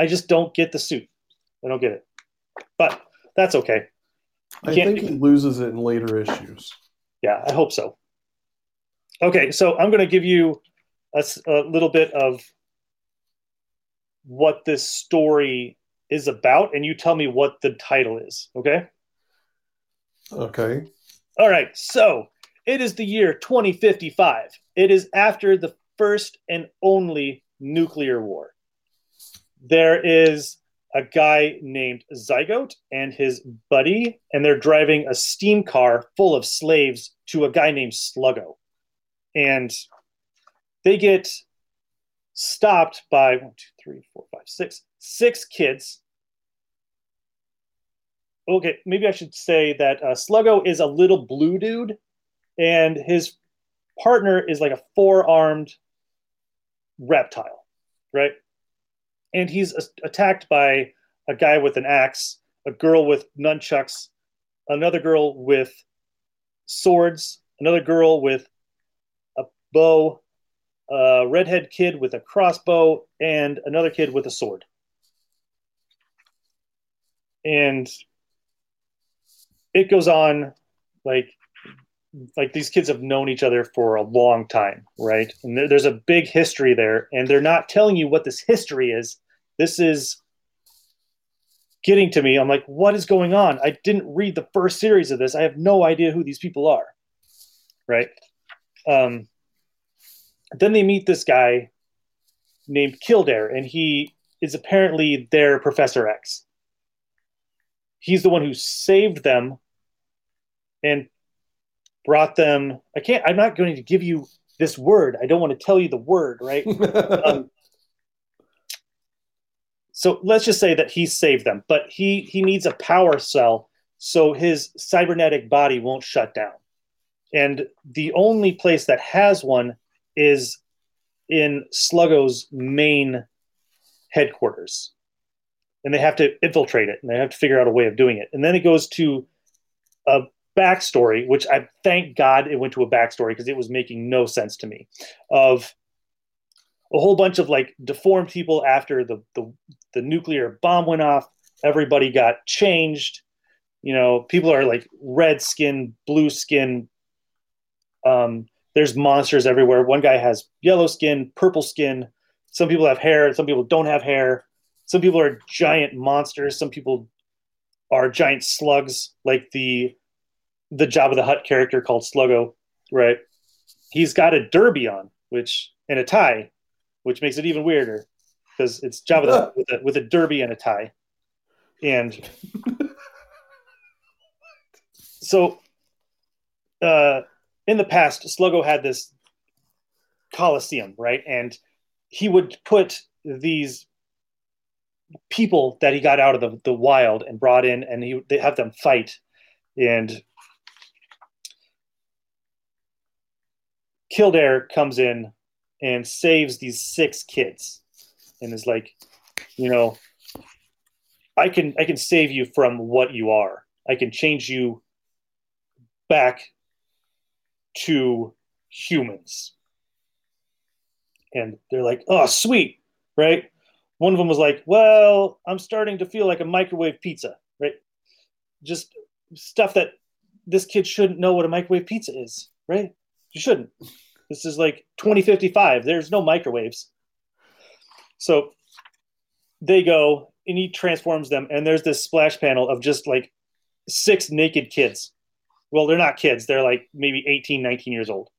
I just don't get the suit. I don't get it, but that's okay. You I think he loses it in later issues. Yeah, I hope so. Okay, so I'm going to give you a, a little bit of what this story is about, and you tell me what the title is, okay? Okay. All right, so it is the year twenty fifty-five. It is after the first and only nuclear war. There is a guy named Zygote and his buddy, and they're driving a steam car full of slaves to a guy named Sluggo. And they get stopped by one, two, three, four, five, six, six kids. Okay, maybe I should say that uh, Sluggo is a little blue dude, and his partner is like a four-armed reptile, right? And he's attacked by a guy with an axe, a girl with nunchucks, another girl with swords, another girl with a bow, a redhead kid with a crossbow, and another kid with a sword. And it goes on like, like these kids have known each other for a long time, right? And there, there's a big history there, and they're not telling you what this history is. This is getting to me. I'm like, what is going on? I didn't read the first series of this. I have no idea who these people are. Right. Um, then they meet this guy named Kildare, and he is apparently their Professor X. He's the one who saved them and brought them. I can't, I'm not going to give you this word. I don't want to tell you the word. Right. um, So let's just say that he saved them, but he, he needs a power cell so his cybernetic body won't shut down. And the only place that has one is in Sluggo's main headquarters. And they have to infiltrate it, and they have to figure out a way of doing it. And then it goes to a backstory, which I thank God it went to a backstory, because it was making no sense to me, of a whole bunch of like deformed people after the, the the nuclear bomb went off. Everybody got changed. You know, people are like red skin, blue skin. Um, there's monsters everywhere. One guy has yellow skin, purple skin. Some people have hair. Some people don't have hair. Some people are giant monsters. Some people are giant slugs, like the the Jabba the Hutt character called Sluggo, right? He's got a derby on, which and a tie, which makes it even weirder, because it's Jabba the Hutt with a, with a derby and a tie. And so uh, in the past, Sluggo had this Colosseum, right? And he would put these people that he got out of the, the wild and brought in, and he they have them fight. And Kildare comes in and saves these six kids, and is like, you know, I can I can save you from what you are. I can change you back to humans. and they're like, oh, sweet, right? One of them was like, well, I'm starting to feel like a microwave pizza, right? Just stuff that this kid shouldn't know what a microwave pizza is, right? You shouldn't. This is like twenty fifty-five. There's no microwaves. So they go, and he transforms them, and there's this splash panel of just like six naked kids. Well, they're not kids. They're like maybe eighteen, nineteen years old.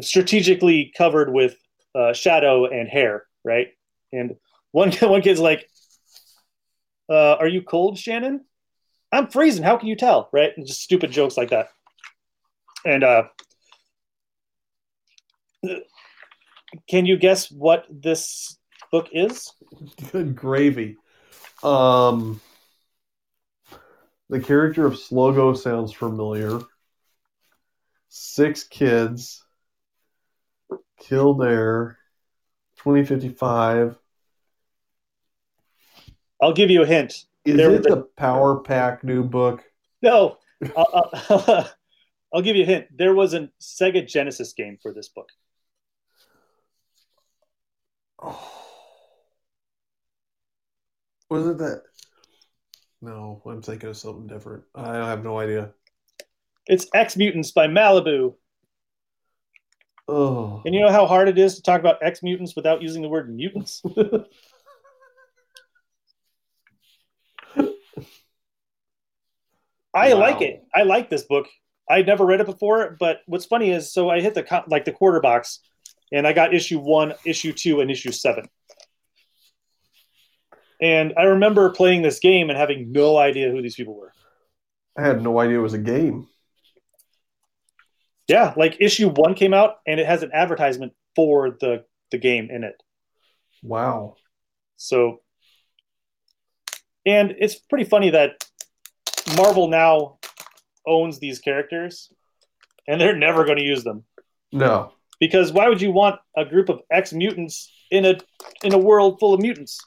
Strategically covered with uh, shadow and hair, right? And one one kid's like, uh, are you cold, Shannon? I'm freezing. How can you tell, right? And just stupid jokes like that. And uh, can you guess what this book is? Good gravy. Um, the character of Slogo sounds familiar. Six kids. Killed there, twenty fifty-five. I'll give you a hint. Is there it the a... Power Pack new book? No. I'll, I'll, I'll give you a hint. There was a Sega Genesis game for this book. Oh. Was it that? No, I'm thinking of something different. I have no idea. It's Ex-Mutants by Malibu. Oh. And you know how hard it is to talk about ex-mutants without using the word mutants? I wow. like it. I like this book. I'd never read it before, but what's funny is, so I hit the like the quarter box, and I got issue one, issue two, and issue seven. And I remember playing this game and having no idea who these people were. I had no idea it was a game. Yeah, like issue one came out, and it has an advertisement for the, the game in it. Wow. So, and it's pretty funny that Marvel now owns these characters, and they're never going to use them. No. Because why would you want a group of ex-mutants in a in a world full of mutants?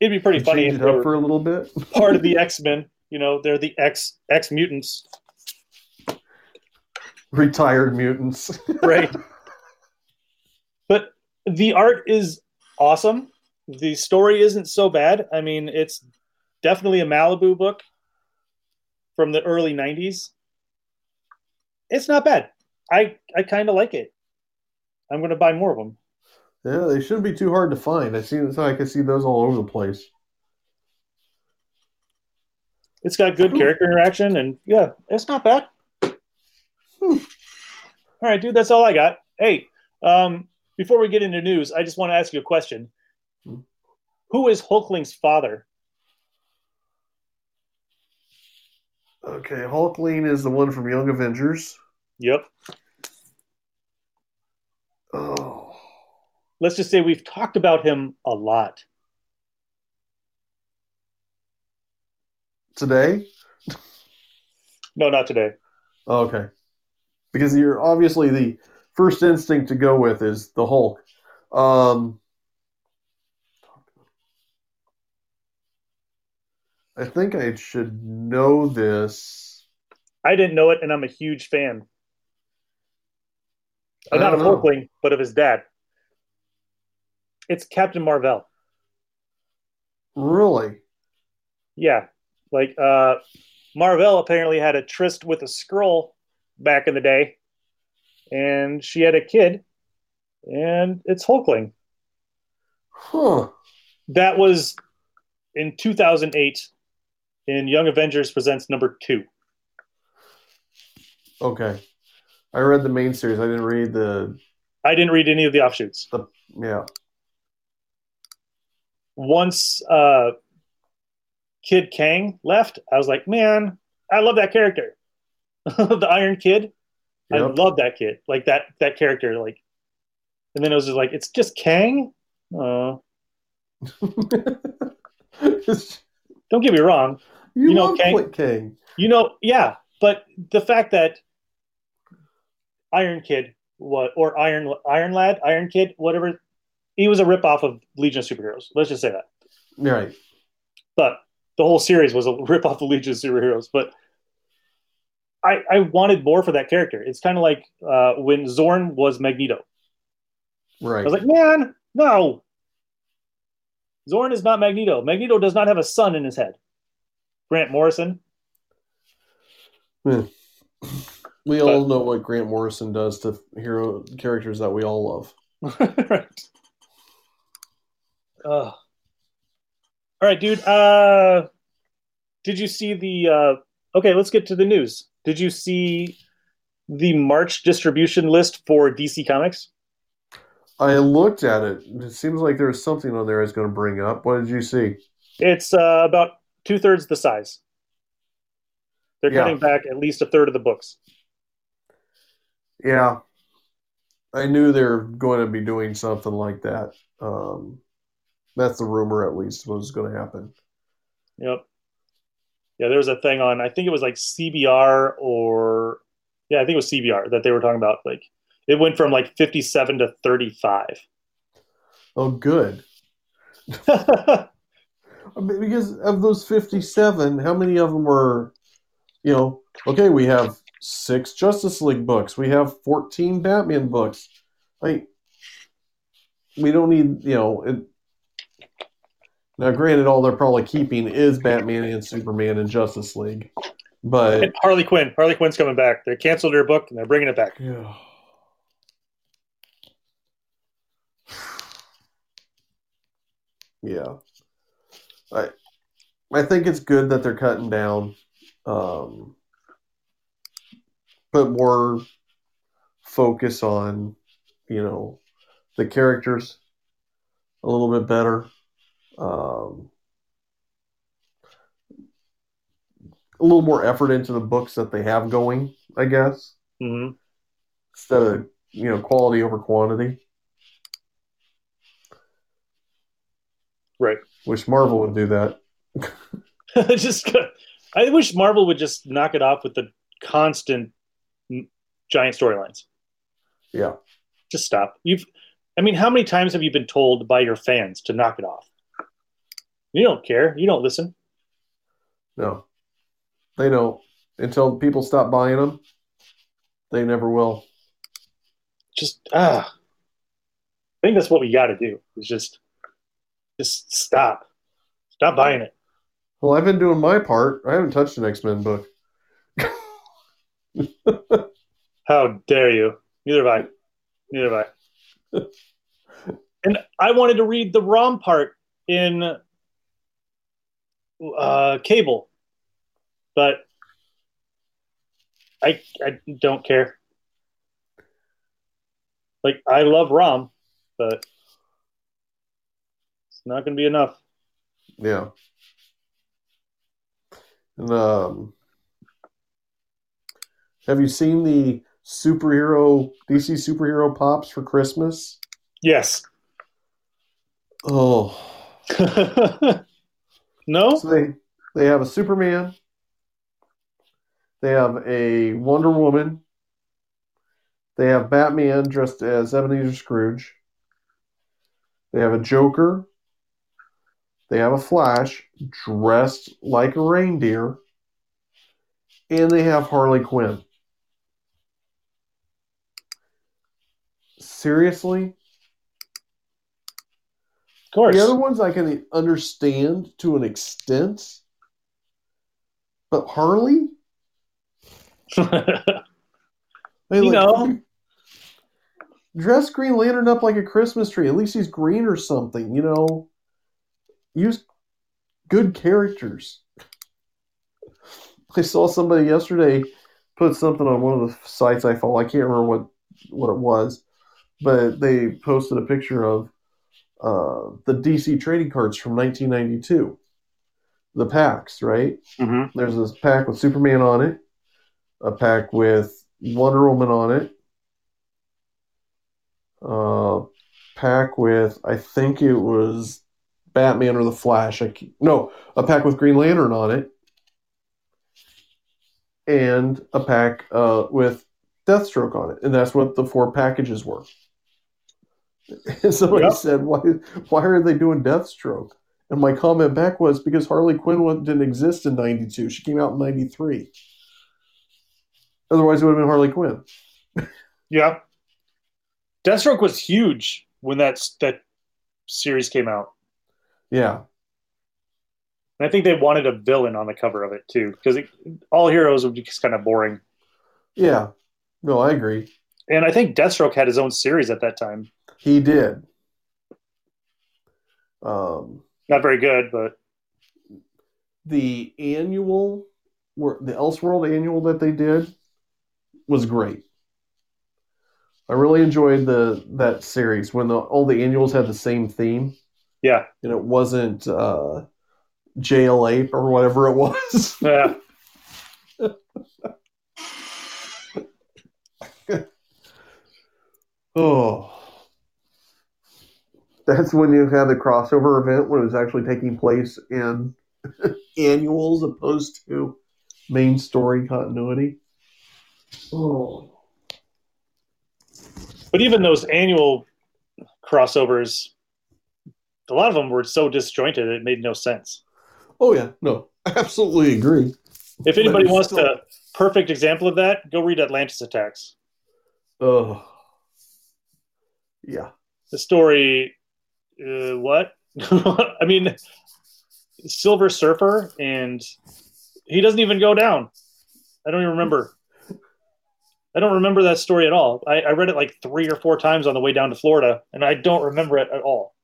It'd be pretty funny if they were for a little bit. Part of the X-Men. You know, they're the ex ex mutants, retired mutants, right? But the art is awesome. The story isn't so bad. I mean, it's definitely a Malibu book from the early nineties. It's not bad. I I kind of like it. I'm going to buy more of them. Yeah, they shouldn't be too hard to find. I see. I can see those all over the place. It's got good character interaction, and yeah, it's not bad. Hmm. All right, dude, that's all I got. Hey, um, before we get into news, I just want to ask you a question. Hmm. Who is Hulkling's father? Okay, Hulkling is the one from Young Avengers. Yep. Oh. Let's just say we've talked about him a lot. Today? No, not today. Oh, okay. Because you're obviously the first instinct to go with is the Hulk. Um, I think I should know this. I didn't know it, and I'm a huge fan. Uh, not of Hulkling, but of his dad. It's Captain Marvel. Really? Yeah. Like, uh, Marvel apparently had a tryst with a Skrull back in the day, and she had a kid, and it's Hulkling. Huh. That was in two thousand eight in Young Avengers Presents number two. Okay. I read the main series. I didn't read the... I didn't read any of the offshoots. The, yeah. Once... Uh, Kid Kang left, I was like, man, I love that character. The Iron Kid. Yep. I love that kid. Like that that character. Like, and then I was just like, it's just Kang? Oh. Don't get me wrong. You, you know Kang, Kang. You know, yeah. But the fact that Iron Kid what or Iron Iron Lad, Iron Kid, whatever, he was a ripoff of Legion of Superheroes. Let's just say that. Right. But the whole series was a rip off the Legion of Superheroes, but I, I wanted more for that character. It's kind of like uh, when Zorn was Magneto. Right. I was like, man, no. Zorn is not Magneto. Magneto does not have a sun in his head. Grant Morrison. Hmm. We but, all know what Grant Morrison does to hero characters that we all love. Right. Uh, all right, dude. Uh, did you see the... Uh, Okay, let's get to the news. Did you see the March distribution list for D C Comics? I looked at it. It seems like there's something on there I was going to bring up. What did you see? It's uh, about two-thirds the size. They're yeah. cutting back at least a third of the books. Yeah. I knew they were going to be doing something like that. Um, that's the rumor, at least, what was going to happen. Yep. Yeah, there was a thing on, I think it was like C B R or, yeah, I think it was C B R that they were talking about. Like, it went from like fifty-seven to thirty-five. Oh, good. I mean, because of those fifty-seven, how many of them were, you know, okay, we have six Justice League books. We have fourteen Batman books. Like, we don't need, you know, it, now, granted, all they're probably keeping is Batman and Superman and Justice League, but and Harley Quinn. Harley Quinn's coming back. They canceled her book and they're bringing it back. Yeah. Yeah. I I think it's good that they're cutting down, um, but more focus on, you know, the characters a little bit better. Um, a little more effort into the books that they have going, I guess, mm-hmm. instead of, you know, quality over quantity, right? Wish Marvel would do that. Just, I wish Marvel would just knock it off with the constant giant storylines. Yeah, just stop. You've, I mean, how many times have you been told by your fans to knock it off? You don't care. You don't listen. No. They don't. Until people stop buying them, they never will. Just, ah. I think that's what we got to do, is just just stop. Stop buying it. Well, I've been doing my part. I haven't touched an X-Men book. How dare you. Neither have I. Neither have I. And I wanted to read the ROM part in... Uh, Cable, but I I don't care. Like, I love ROM, but it's not going to be enough. Yeah. And, um, have you seen the superhero D C superhero pops for Christmas? Yes. Oh. No? So they, they have a Superman. They have a Wonder Woman. They have Batman dressed as Ebenezer Scrooge. They have a Joker. They have a Flash dressed like a reindeer. And they have Harley Quinn. Seriously? Course. The other ones I can understand to an extent, but Harley? I mean, you like, know. Dress Green Lantern up like a Christmas tree. At least he's green or something, you know. Use good characters. I saw somebody yesterday put something on one of the sites I follow. I can't remember what, what it was, but they posted a picture of Uh, the D C trading cards from nineteen ninety-two. The packs, right? Mm-hmm. There's this pack with Superman on it, a pack with Wonder Woman on it, a pack with, I think it was Batman or the Flash. I keep, no, a pack with Green Lantern on it, and a pack uh, with Deathstroke on it. And that's what the four packages were. And somebody yep. said, why why are they doing Deathstroke? And my comment back was, because Harley Quinn didn't exist in ninety-two. She came out in ninety-three. Otherwise, it would have been Harley Quinn. Yeah. Deathstroke was huge when that, that series came out. Yeah. And I think they wanted a villain on the cover of it, too, because all heroes would be just kind of boring. Yeah. No, I agree. And I think Deathstroke had his own series at that time. He did. Um, Not very good, but... The annual, the Elseworld annual that they did was great. I really enjoyed the that series when the, all the annuals had the same theme. Yeah. And it wasn't uh, Jail Ape or whatever it was. Yeah. Oh. That's when you had the crossover event when it was actually taking place in... annuals opposed to main story continuity. Oh. But even those annual crossovers, a lot of them were so disjointed it made no sense. Oh yeah, no, I absolutely agree. If anybody wants still... a perfect example of that, go read Atlantis Attacks. Oh. Yeah. The story, uh, what? I mean... Silver Surfer, and he doesn't even go down. I don't even remember. I don't remember that story at all. I, I read it like three or four times on the way down to Florida, and I don't remember it at all.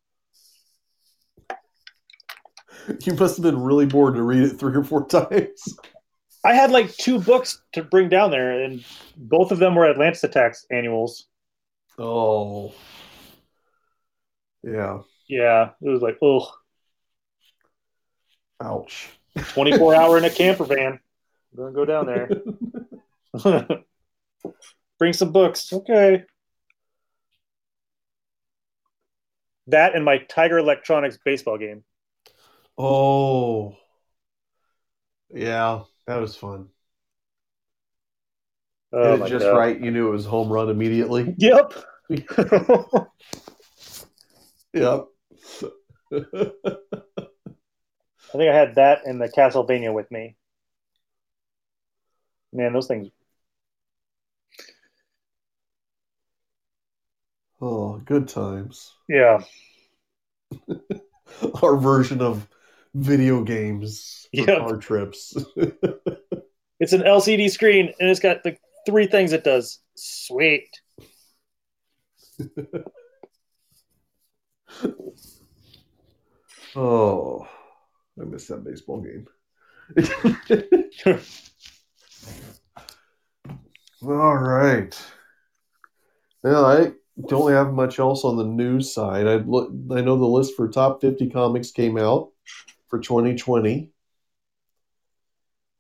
You must have been really bored to read it three or four times. I had like two books to bring down there, and both of them were Atlantis Attacks annuals. Oh. Yeah. Yeah. It was like, ugh. Ouch. twenty-four hour in a camper van. I'm going to go down there. Bring some books. Okay. That and my Tiger Electronics baseball game. Oh. Yeah, that was fun. Oh, my just God. Right. You knew it was home run immediately. Yep. Yep. I think I had that and the Castlevania with me. Man, those things. Oh, good times. Yeah. Our version of video games for yep. car trips. It's an L C D screen, and it's got the three things it does. Sweet. Oh. I missed that baseball game. All right. Now, I don't have much else on the news side. I look, I know the list for top fifty comics came out for twenty twenty.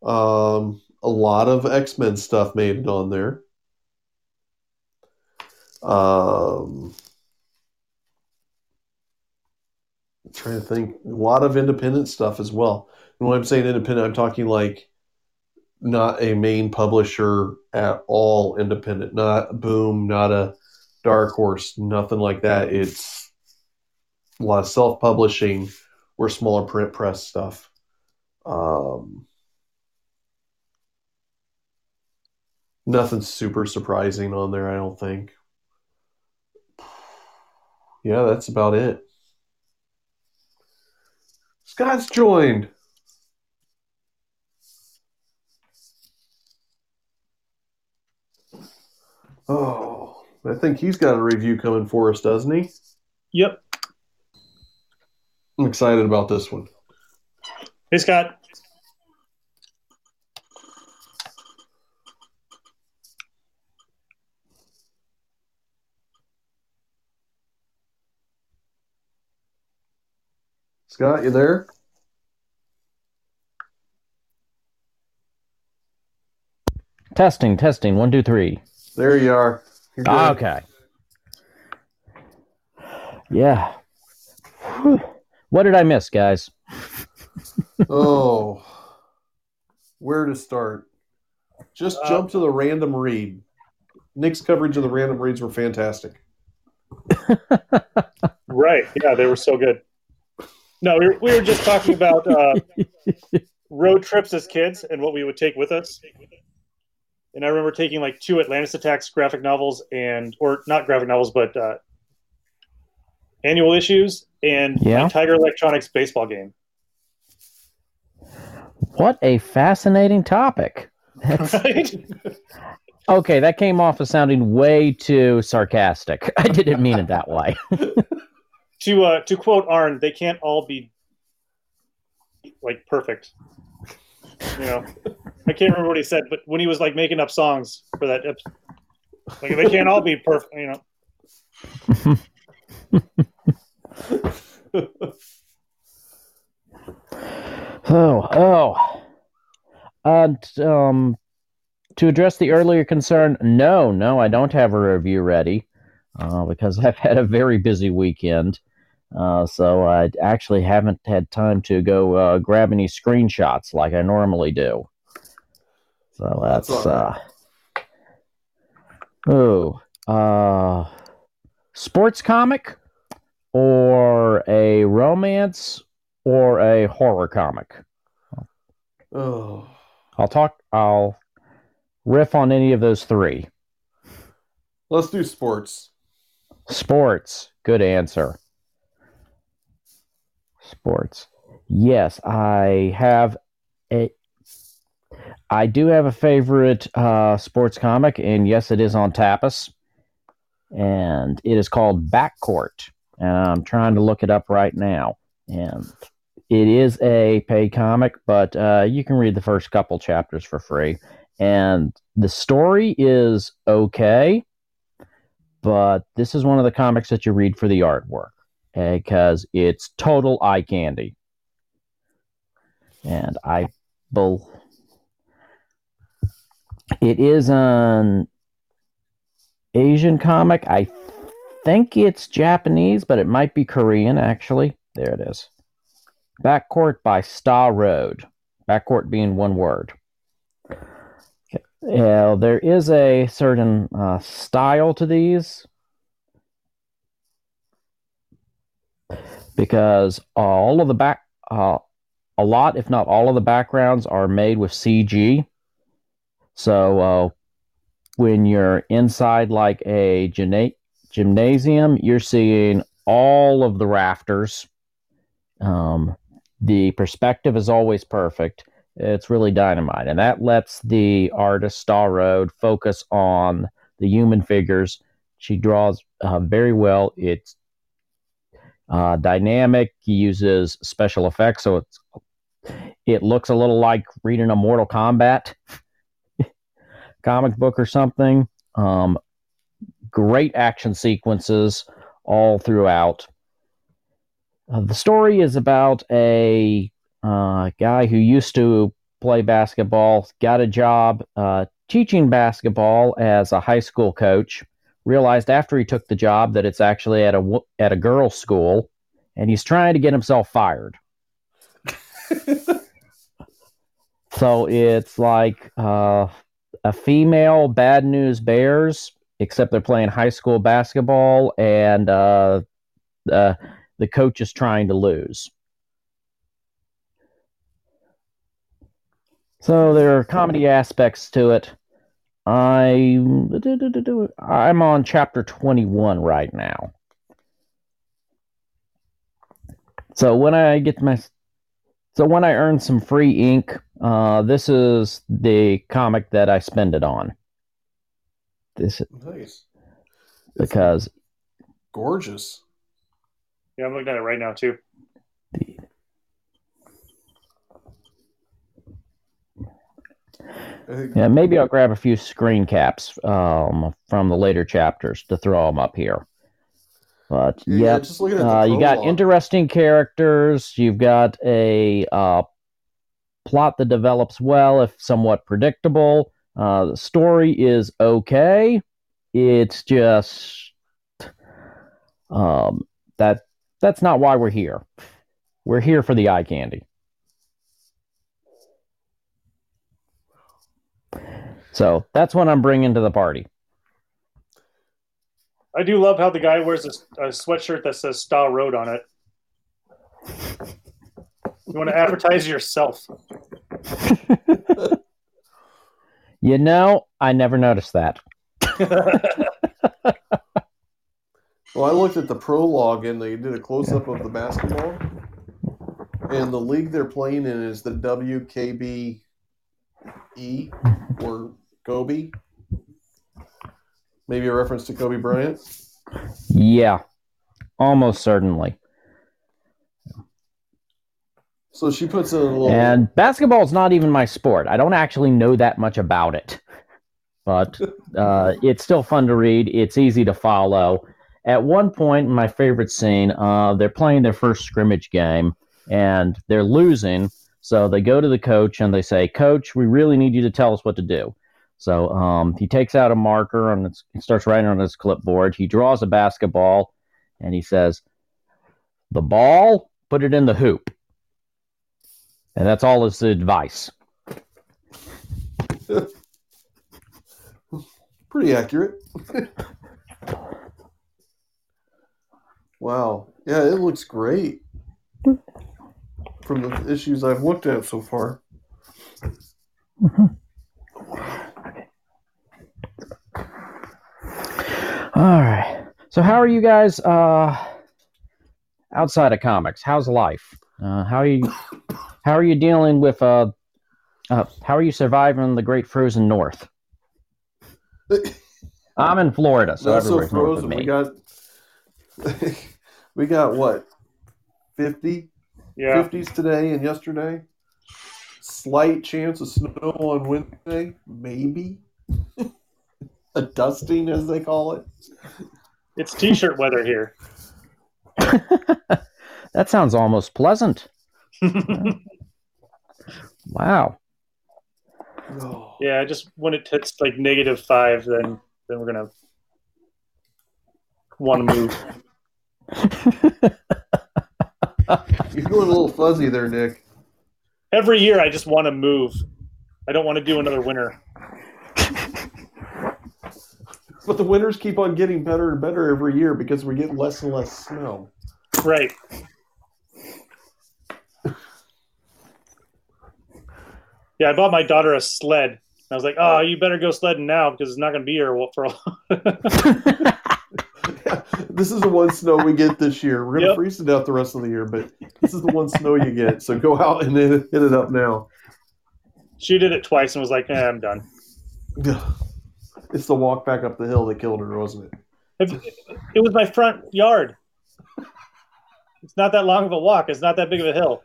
Um, a lot of X-Men stuff made it on there. Um... Trying to think, a lot of independent stuff as well. And when I'm saying independent, I'm talking like not a main publisher at all. Independent, not Boom, not a Dark Horse, nothing like that. It's a lot of self-publishing or smaller print press stuff. Um, nothing super surprising on there, I don't think. Yeah, that's about it. Scott's joined. Oh, I think he's got a review coming for us, doesn't he? Yep. I'm excited about this one. Hey, Scott. Scott, you there? Testing, testing. One, two, three. There you are. You're good. Ah, okay. Yeah. Whew. What did I miss, guys? Oh. Where to start? Just uh, jump to the random read. Nick's coverage of the random reads were fantastic. Right. Yeah, they were so good. No, we were, we were just talking about uh, road trips as kids and what we would take with us. And I remember taking like two Atlantis Attacks graphic novels and, or not graphic novels, but uh, annual issues and yeah. Tiger Electronics baseball game. What a fascinating topic. Right? Okay, that came off as sounding way too sarcastic. I didn't mean it that way. to uh, to quote Arn, they can't all be like perfect. You know, I can't remember what he said, but when he was like making up songs for that, like they can't all be perfect, you know. oh, oh. And, um, to address the earlier concern, no, no, I don't have a review ready uh, because I've had a very busy weekend. Uh, so I actually haven't had time to go uh, grab any screenshots like I normally do. So that's, that's uh, oh, uh, sports comic or a romance or a horror comic. Oh, I'll talk. I'll riff on any of those three. Let's do sports. Sports. Good answer. Sports. Yes, I have a. I do have a favorite uh, sports comic, and yes, it is on Tapas, and it is called Backcourt. And I'm trying to look it up right now, and it is a paid comic, but uh, you can read the first couple chapters for free. And the story is okay, but this is one of the comics that you read for the artwork. Because it's total eye candy. And I believe it is an Asian comic. I think it's Japanese, but it might be Korean, actually. There it is. Backcourt by Star Road. Backcourt being one word. Okay. Uh, there is a certain uh, style to these. Because all of the back, uh, a lot, if not all of the backgrounds are made with C G. So uh, when you're inside like a gymna- gymnasium, you're seeing all of the rafters. Um, the perspective is always perfect. It's really dynamite. And that lets the artist, Star Road, focus on the human figures. She draws uh, very well. It's Uh, dynamic. He uses special effects, so it's, it looks a little like reading a Mortal Kombat comic book or something. Um, great action sequences all throughout. Uh, the story is about a uh, guy who used to play basketball, got a job uh, teaching basketball as a high school coach. Realized after he took the job that it's actually at a at a girls' school, and he's trying to get himself fired. So it's like uh, a female Bad News Bears, except they're playing high school basketball, and uh, uh, the coach is trying to lose. So there are comedy aspects to it. I'm, I'm on chapter twenty-one right now. So when I get my, so when I earn some free ink, uh, this is the comic that I spend it on. This nice. Because it's gorgeous. Yeah, I'm looking at it right now too. The, Yeah, maybe I'll grab a few screen caps um, from the later chapters to throw them up here. But yeah, yep, just looking at uh, you got interesting characters. You've got a uh, plot that develops well, if somewhat predictable. Uh, the story is okay. It's just um, that that's not why we're here. We're here for the eye candy. So that's what I'm bringing to the party. I do love how the guy wears a, a sweatshirt that says Star Road on it. You want to advertise yourself. You know, I never noticed that. Well, I looked at the prologue and they did a close-up of the basketball. And the league they're playing in is the W K B E, or Kobe. Maybe a reference to Kobe Bryant? Yeah, almost certainly. So she puts in a little... And basketball is not even my sport. I don't actually know that much about it. But uh, it's still fun to read. It's easy to follow. At one point, my favorite scene, uh, they're playing their first scrimmage game, and they're losing, so they go to the coach and they say, Coach, we really need you to tell us what to do. So um, he takes out a marker and he starts writing on his clipboard. He draws a basketball, and he says, the ball, put it in the hoop. And that's all his advice. Pretty accurate. Wow. Yeah, it looks great from the issues I've looked at so far. All right. So how are you guys uh, outside of comics? How's life? Uh, how are you How are you dealing with uh, uh, how are you surviving the Great Frozen North? I'm in Florida, so that's everywhere's so north of me. We got we got what fifty, yeah, fifties today and yesterday. Slight chance of snow on Wednesday, maybe a dusting, as they call it. It's t-shirt weather here. That sounds almost pleasant. Wow. Oh. Yeah, just when it hits like negative five, then then we're gonna want to move. You're going a little fuzzy there, Nick. Every year, I just want to move. I don't want to do another winter. But the winters keep on getting better and better every year because we get less and less snow. Right. Yeah, I bought my daughter a sled. I was like, oh, you better go sledding now because it's not going to be here for a while. Yeah, this is the one snow we get this year. We're going to yep. freeze to death the rest of the year, but this is the one snow you get. So go out and hit it up now. She did it twice and was like, eh, I'm done. It's the walk back up the hill that killed her, wasn't it? It was my front yard. It's not that long of a walk. It's not that big of a hill.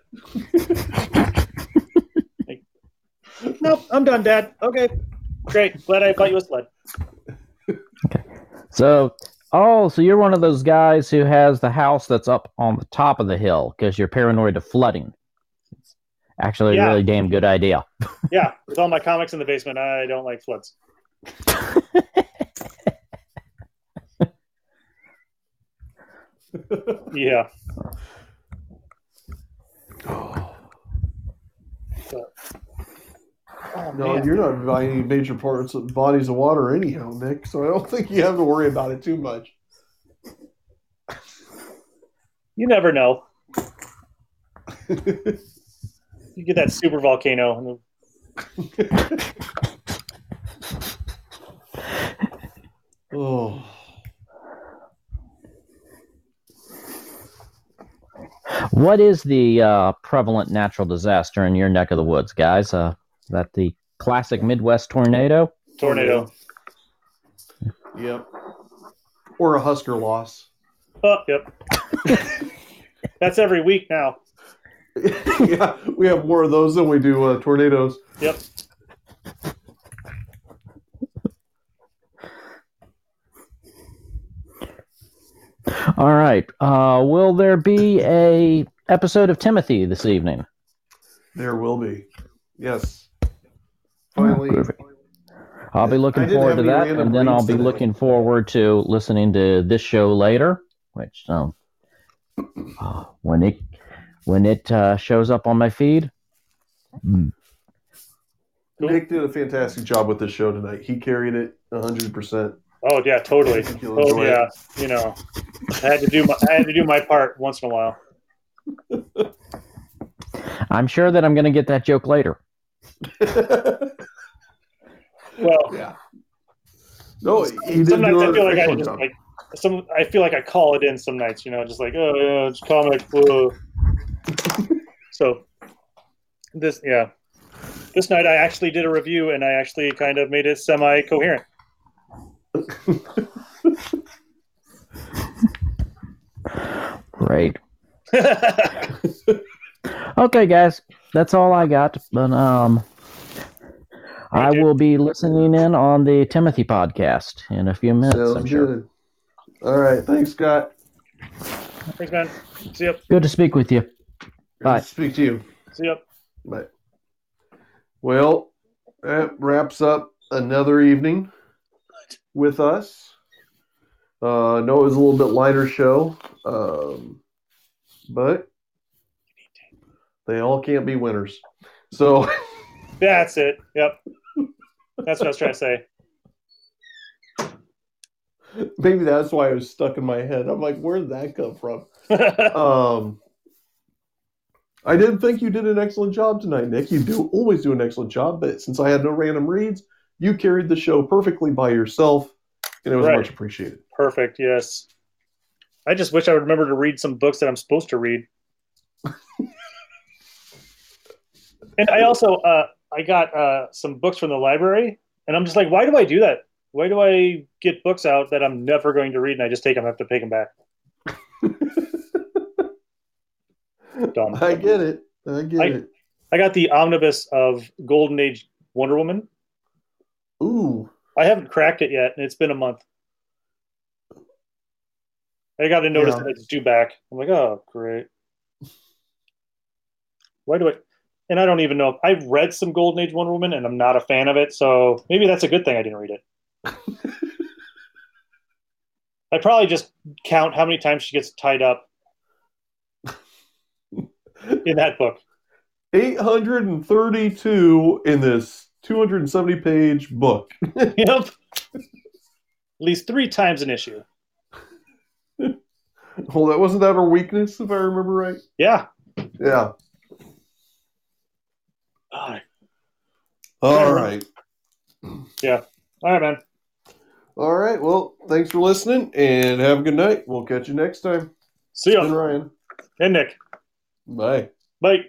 Nope, I'm done, Dad. Okay, great. Glad I bought you a sled. Okay. So, oh, so you're one of those guys who has the house that's up on the top of the hill because you're paranoid of flooding. It's actually yeah. a really damn good idea. Yeah, with all my comics in the basement, I don't like floods. Yeah. So. Oh, no, man. You're not buying any major parts of bodies of water anyhow, Nick, so I don't think you have to worry about it too much. You never know. You get that super volcano. Oh. What is the uh, prevalent natural disaster in your neck of the woods, guys? Uh Is that the classic Midwest tornado? Tornado. Yep. Or a Husker loss. Oh, yep. That's every week now. Yeah, we have more of those than we do uh, tornadoes. Yep. All right. Uh, will there be a episode of Timothy this evening? There will be. Yes. Finally, Perfect. I'll be looking forward to that, and then I'll be today. looking forward to listening to this show later. Which, um, when it when it uh, shows up on my feed, mm. Nick did a fantastic job with this show tonight. He carried it a hundred percent. Oh yeah, totally. Oh yeah, it. You know, I had to do my I had to do my part once in a while. I'm sure that I'm going to get that joke later. Well, yeah. No, sometimes I feel like I just like some. I feel like I call it in some nights, you know, just like oh yeah, it's comic. Whoa. So this yeah, this night I actually did a review and I actually kind of made it semi-coherent. Right. Okay, guys, that's all I got. But um, I will be listening in on the Timothy podcast in a few minutes. Sounds I'm sure. Good. All right, thanks, Scott. Thanks, man. See you. Good to speak with you. Good Bye. To speak to you. See you. Bye. Well, that wraps up another evening with us. Uh, I know it was a little bit lighter show, um, but they all can't be winners. So that's it. Yep. That's what I was trying to say. Maybe that's why I was stuck in my head. I'm like, where did that come from? um, I didn't think you did an excellent job tonight, Nick. You do always do an excellent job, but since I had no random reads, you carried the show perfectly by yourself, and it was right. Much appreciated. Perfect, yes. I just wish I would remember to read some books that I'm supposed to read. And I also, uh, I got uh, some books from the library, and I'm just like, why do I do that? Why do I get books out that I'm never going to read, and I just take them, I have to take them back? Dumb. I get it. I get I, it. I got the omnibus of Golden Age Wonder Woman. Ooh. I haven't cracked it yet, and it's been a month. I got a notice yeah. that it's due back. I'm like, oh, great. Why do I... And I don't even know. I've read some Golden Age Wonder Woman, and I'm not a fan of it, so maybe that's a good thing I didn't read it. I probably just count how many times she gets tied up in that book. eight hundred thirty-two in this two hundred seventy page book. Yep. At least three times an issue. Well, that wasn't that her weakness, if I remember right? Yeah. Yeah. God. All right. Yeah. All right, man. All right. Well, thanks for listening and have a good night. We'll catch you next time. See ya. It's been Ryan. And Nick. Bye. Bye.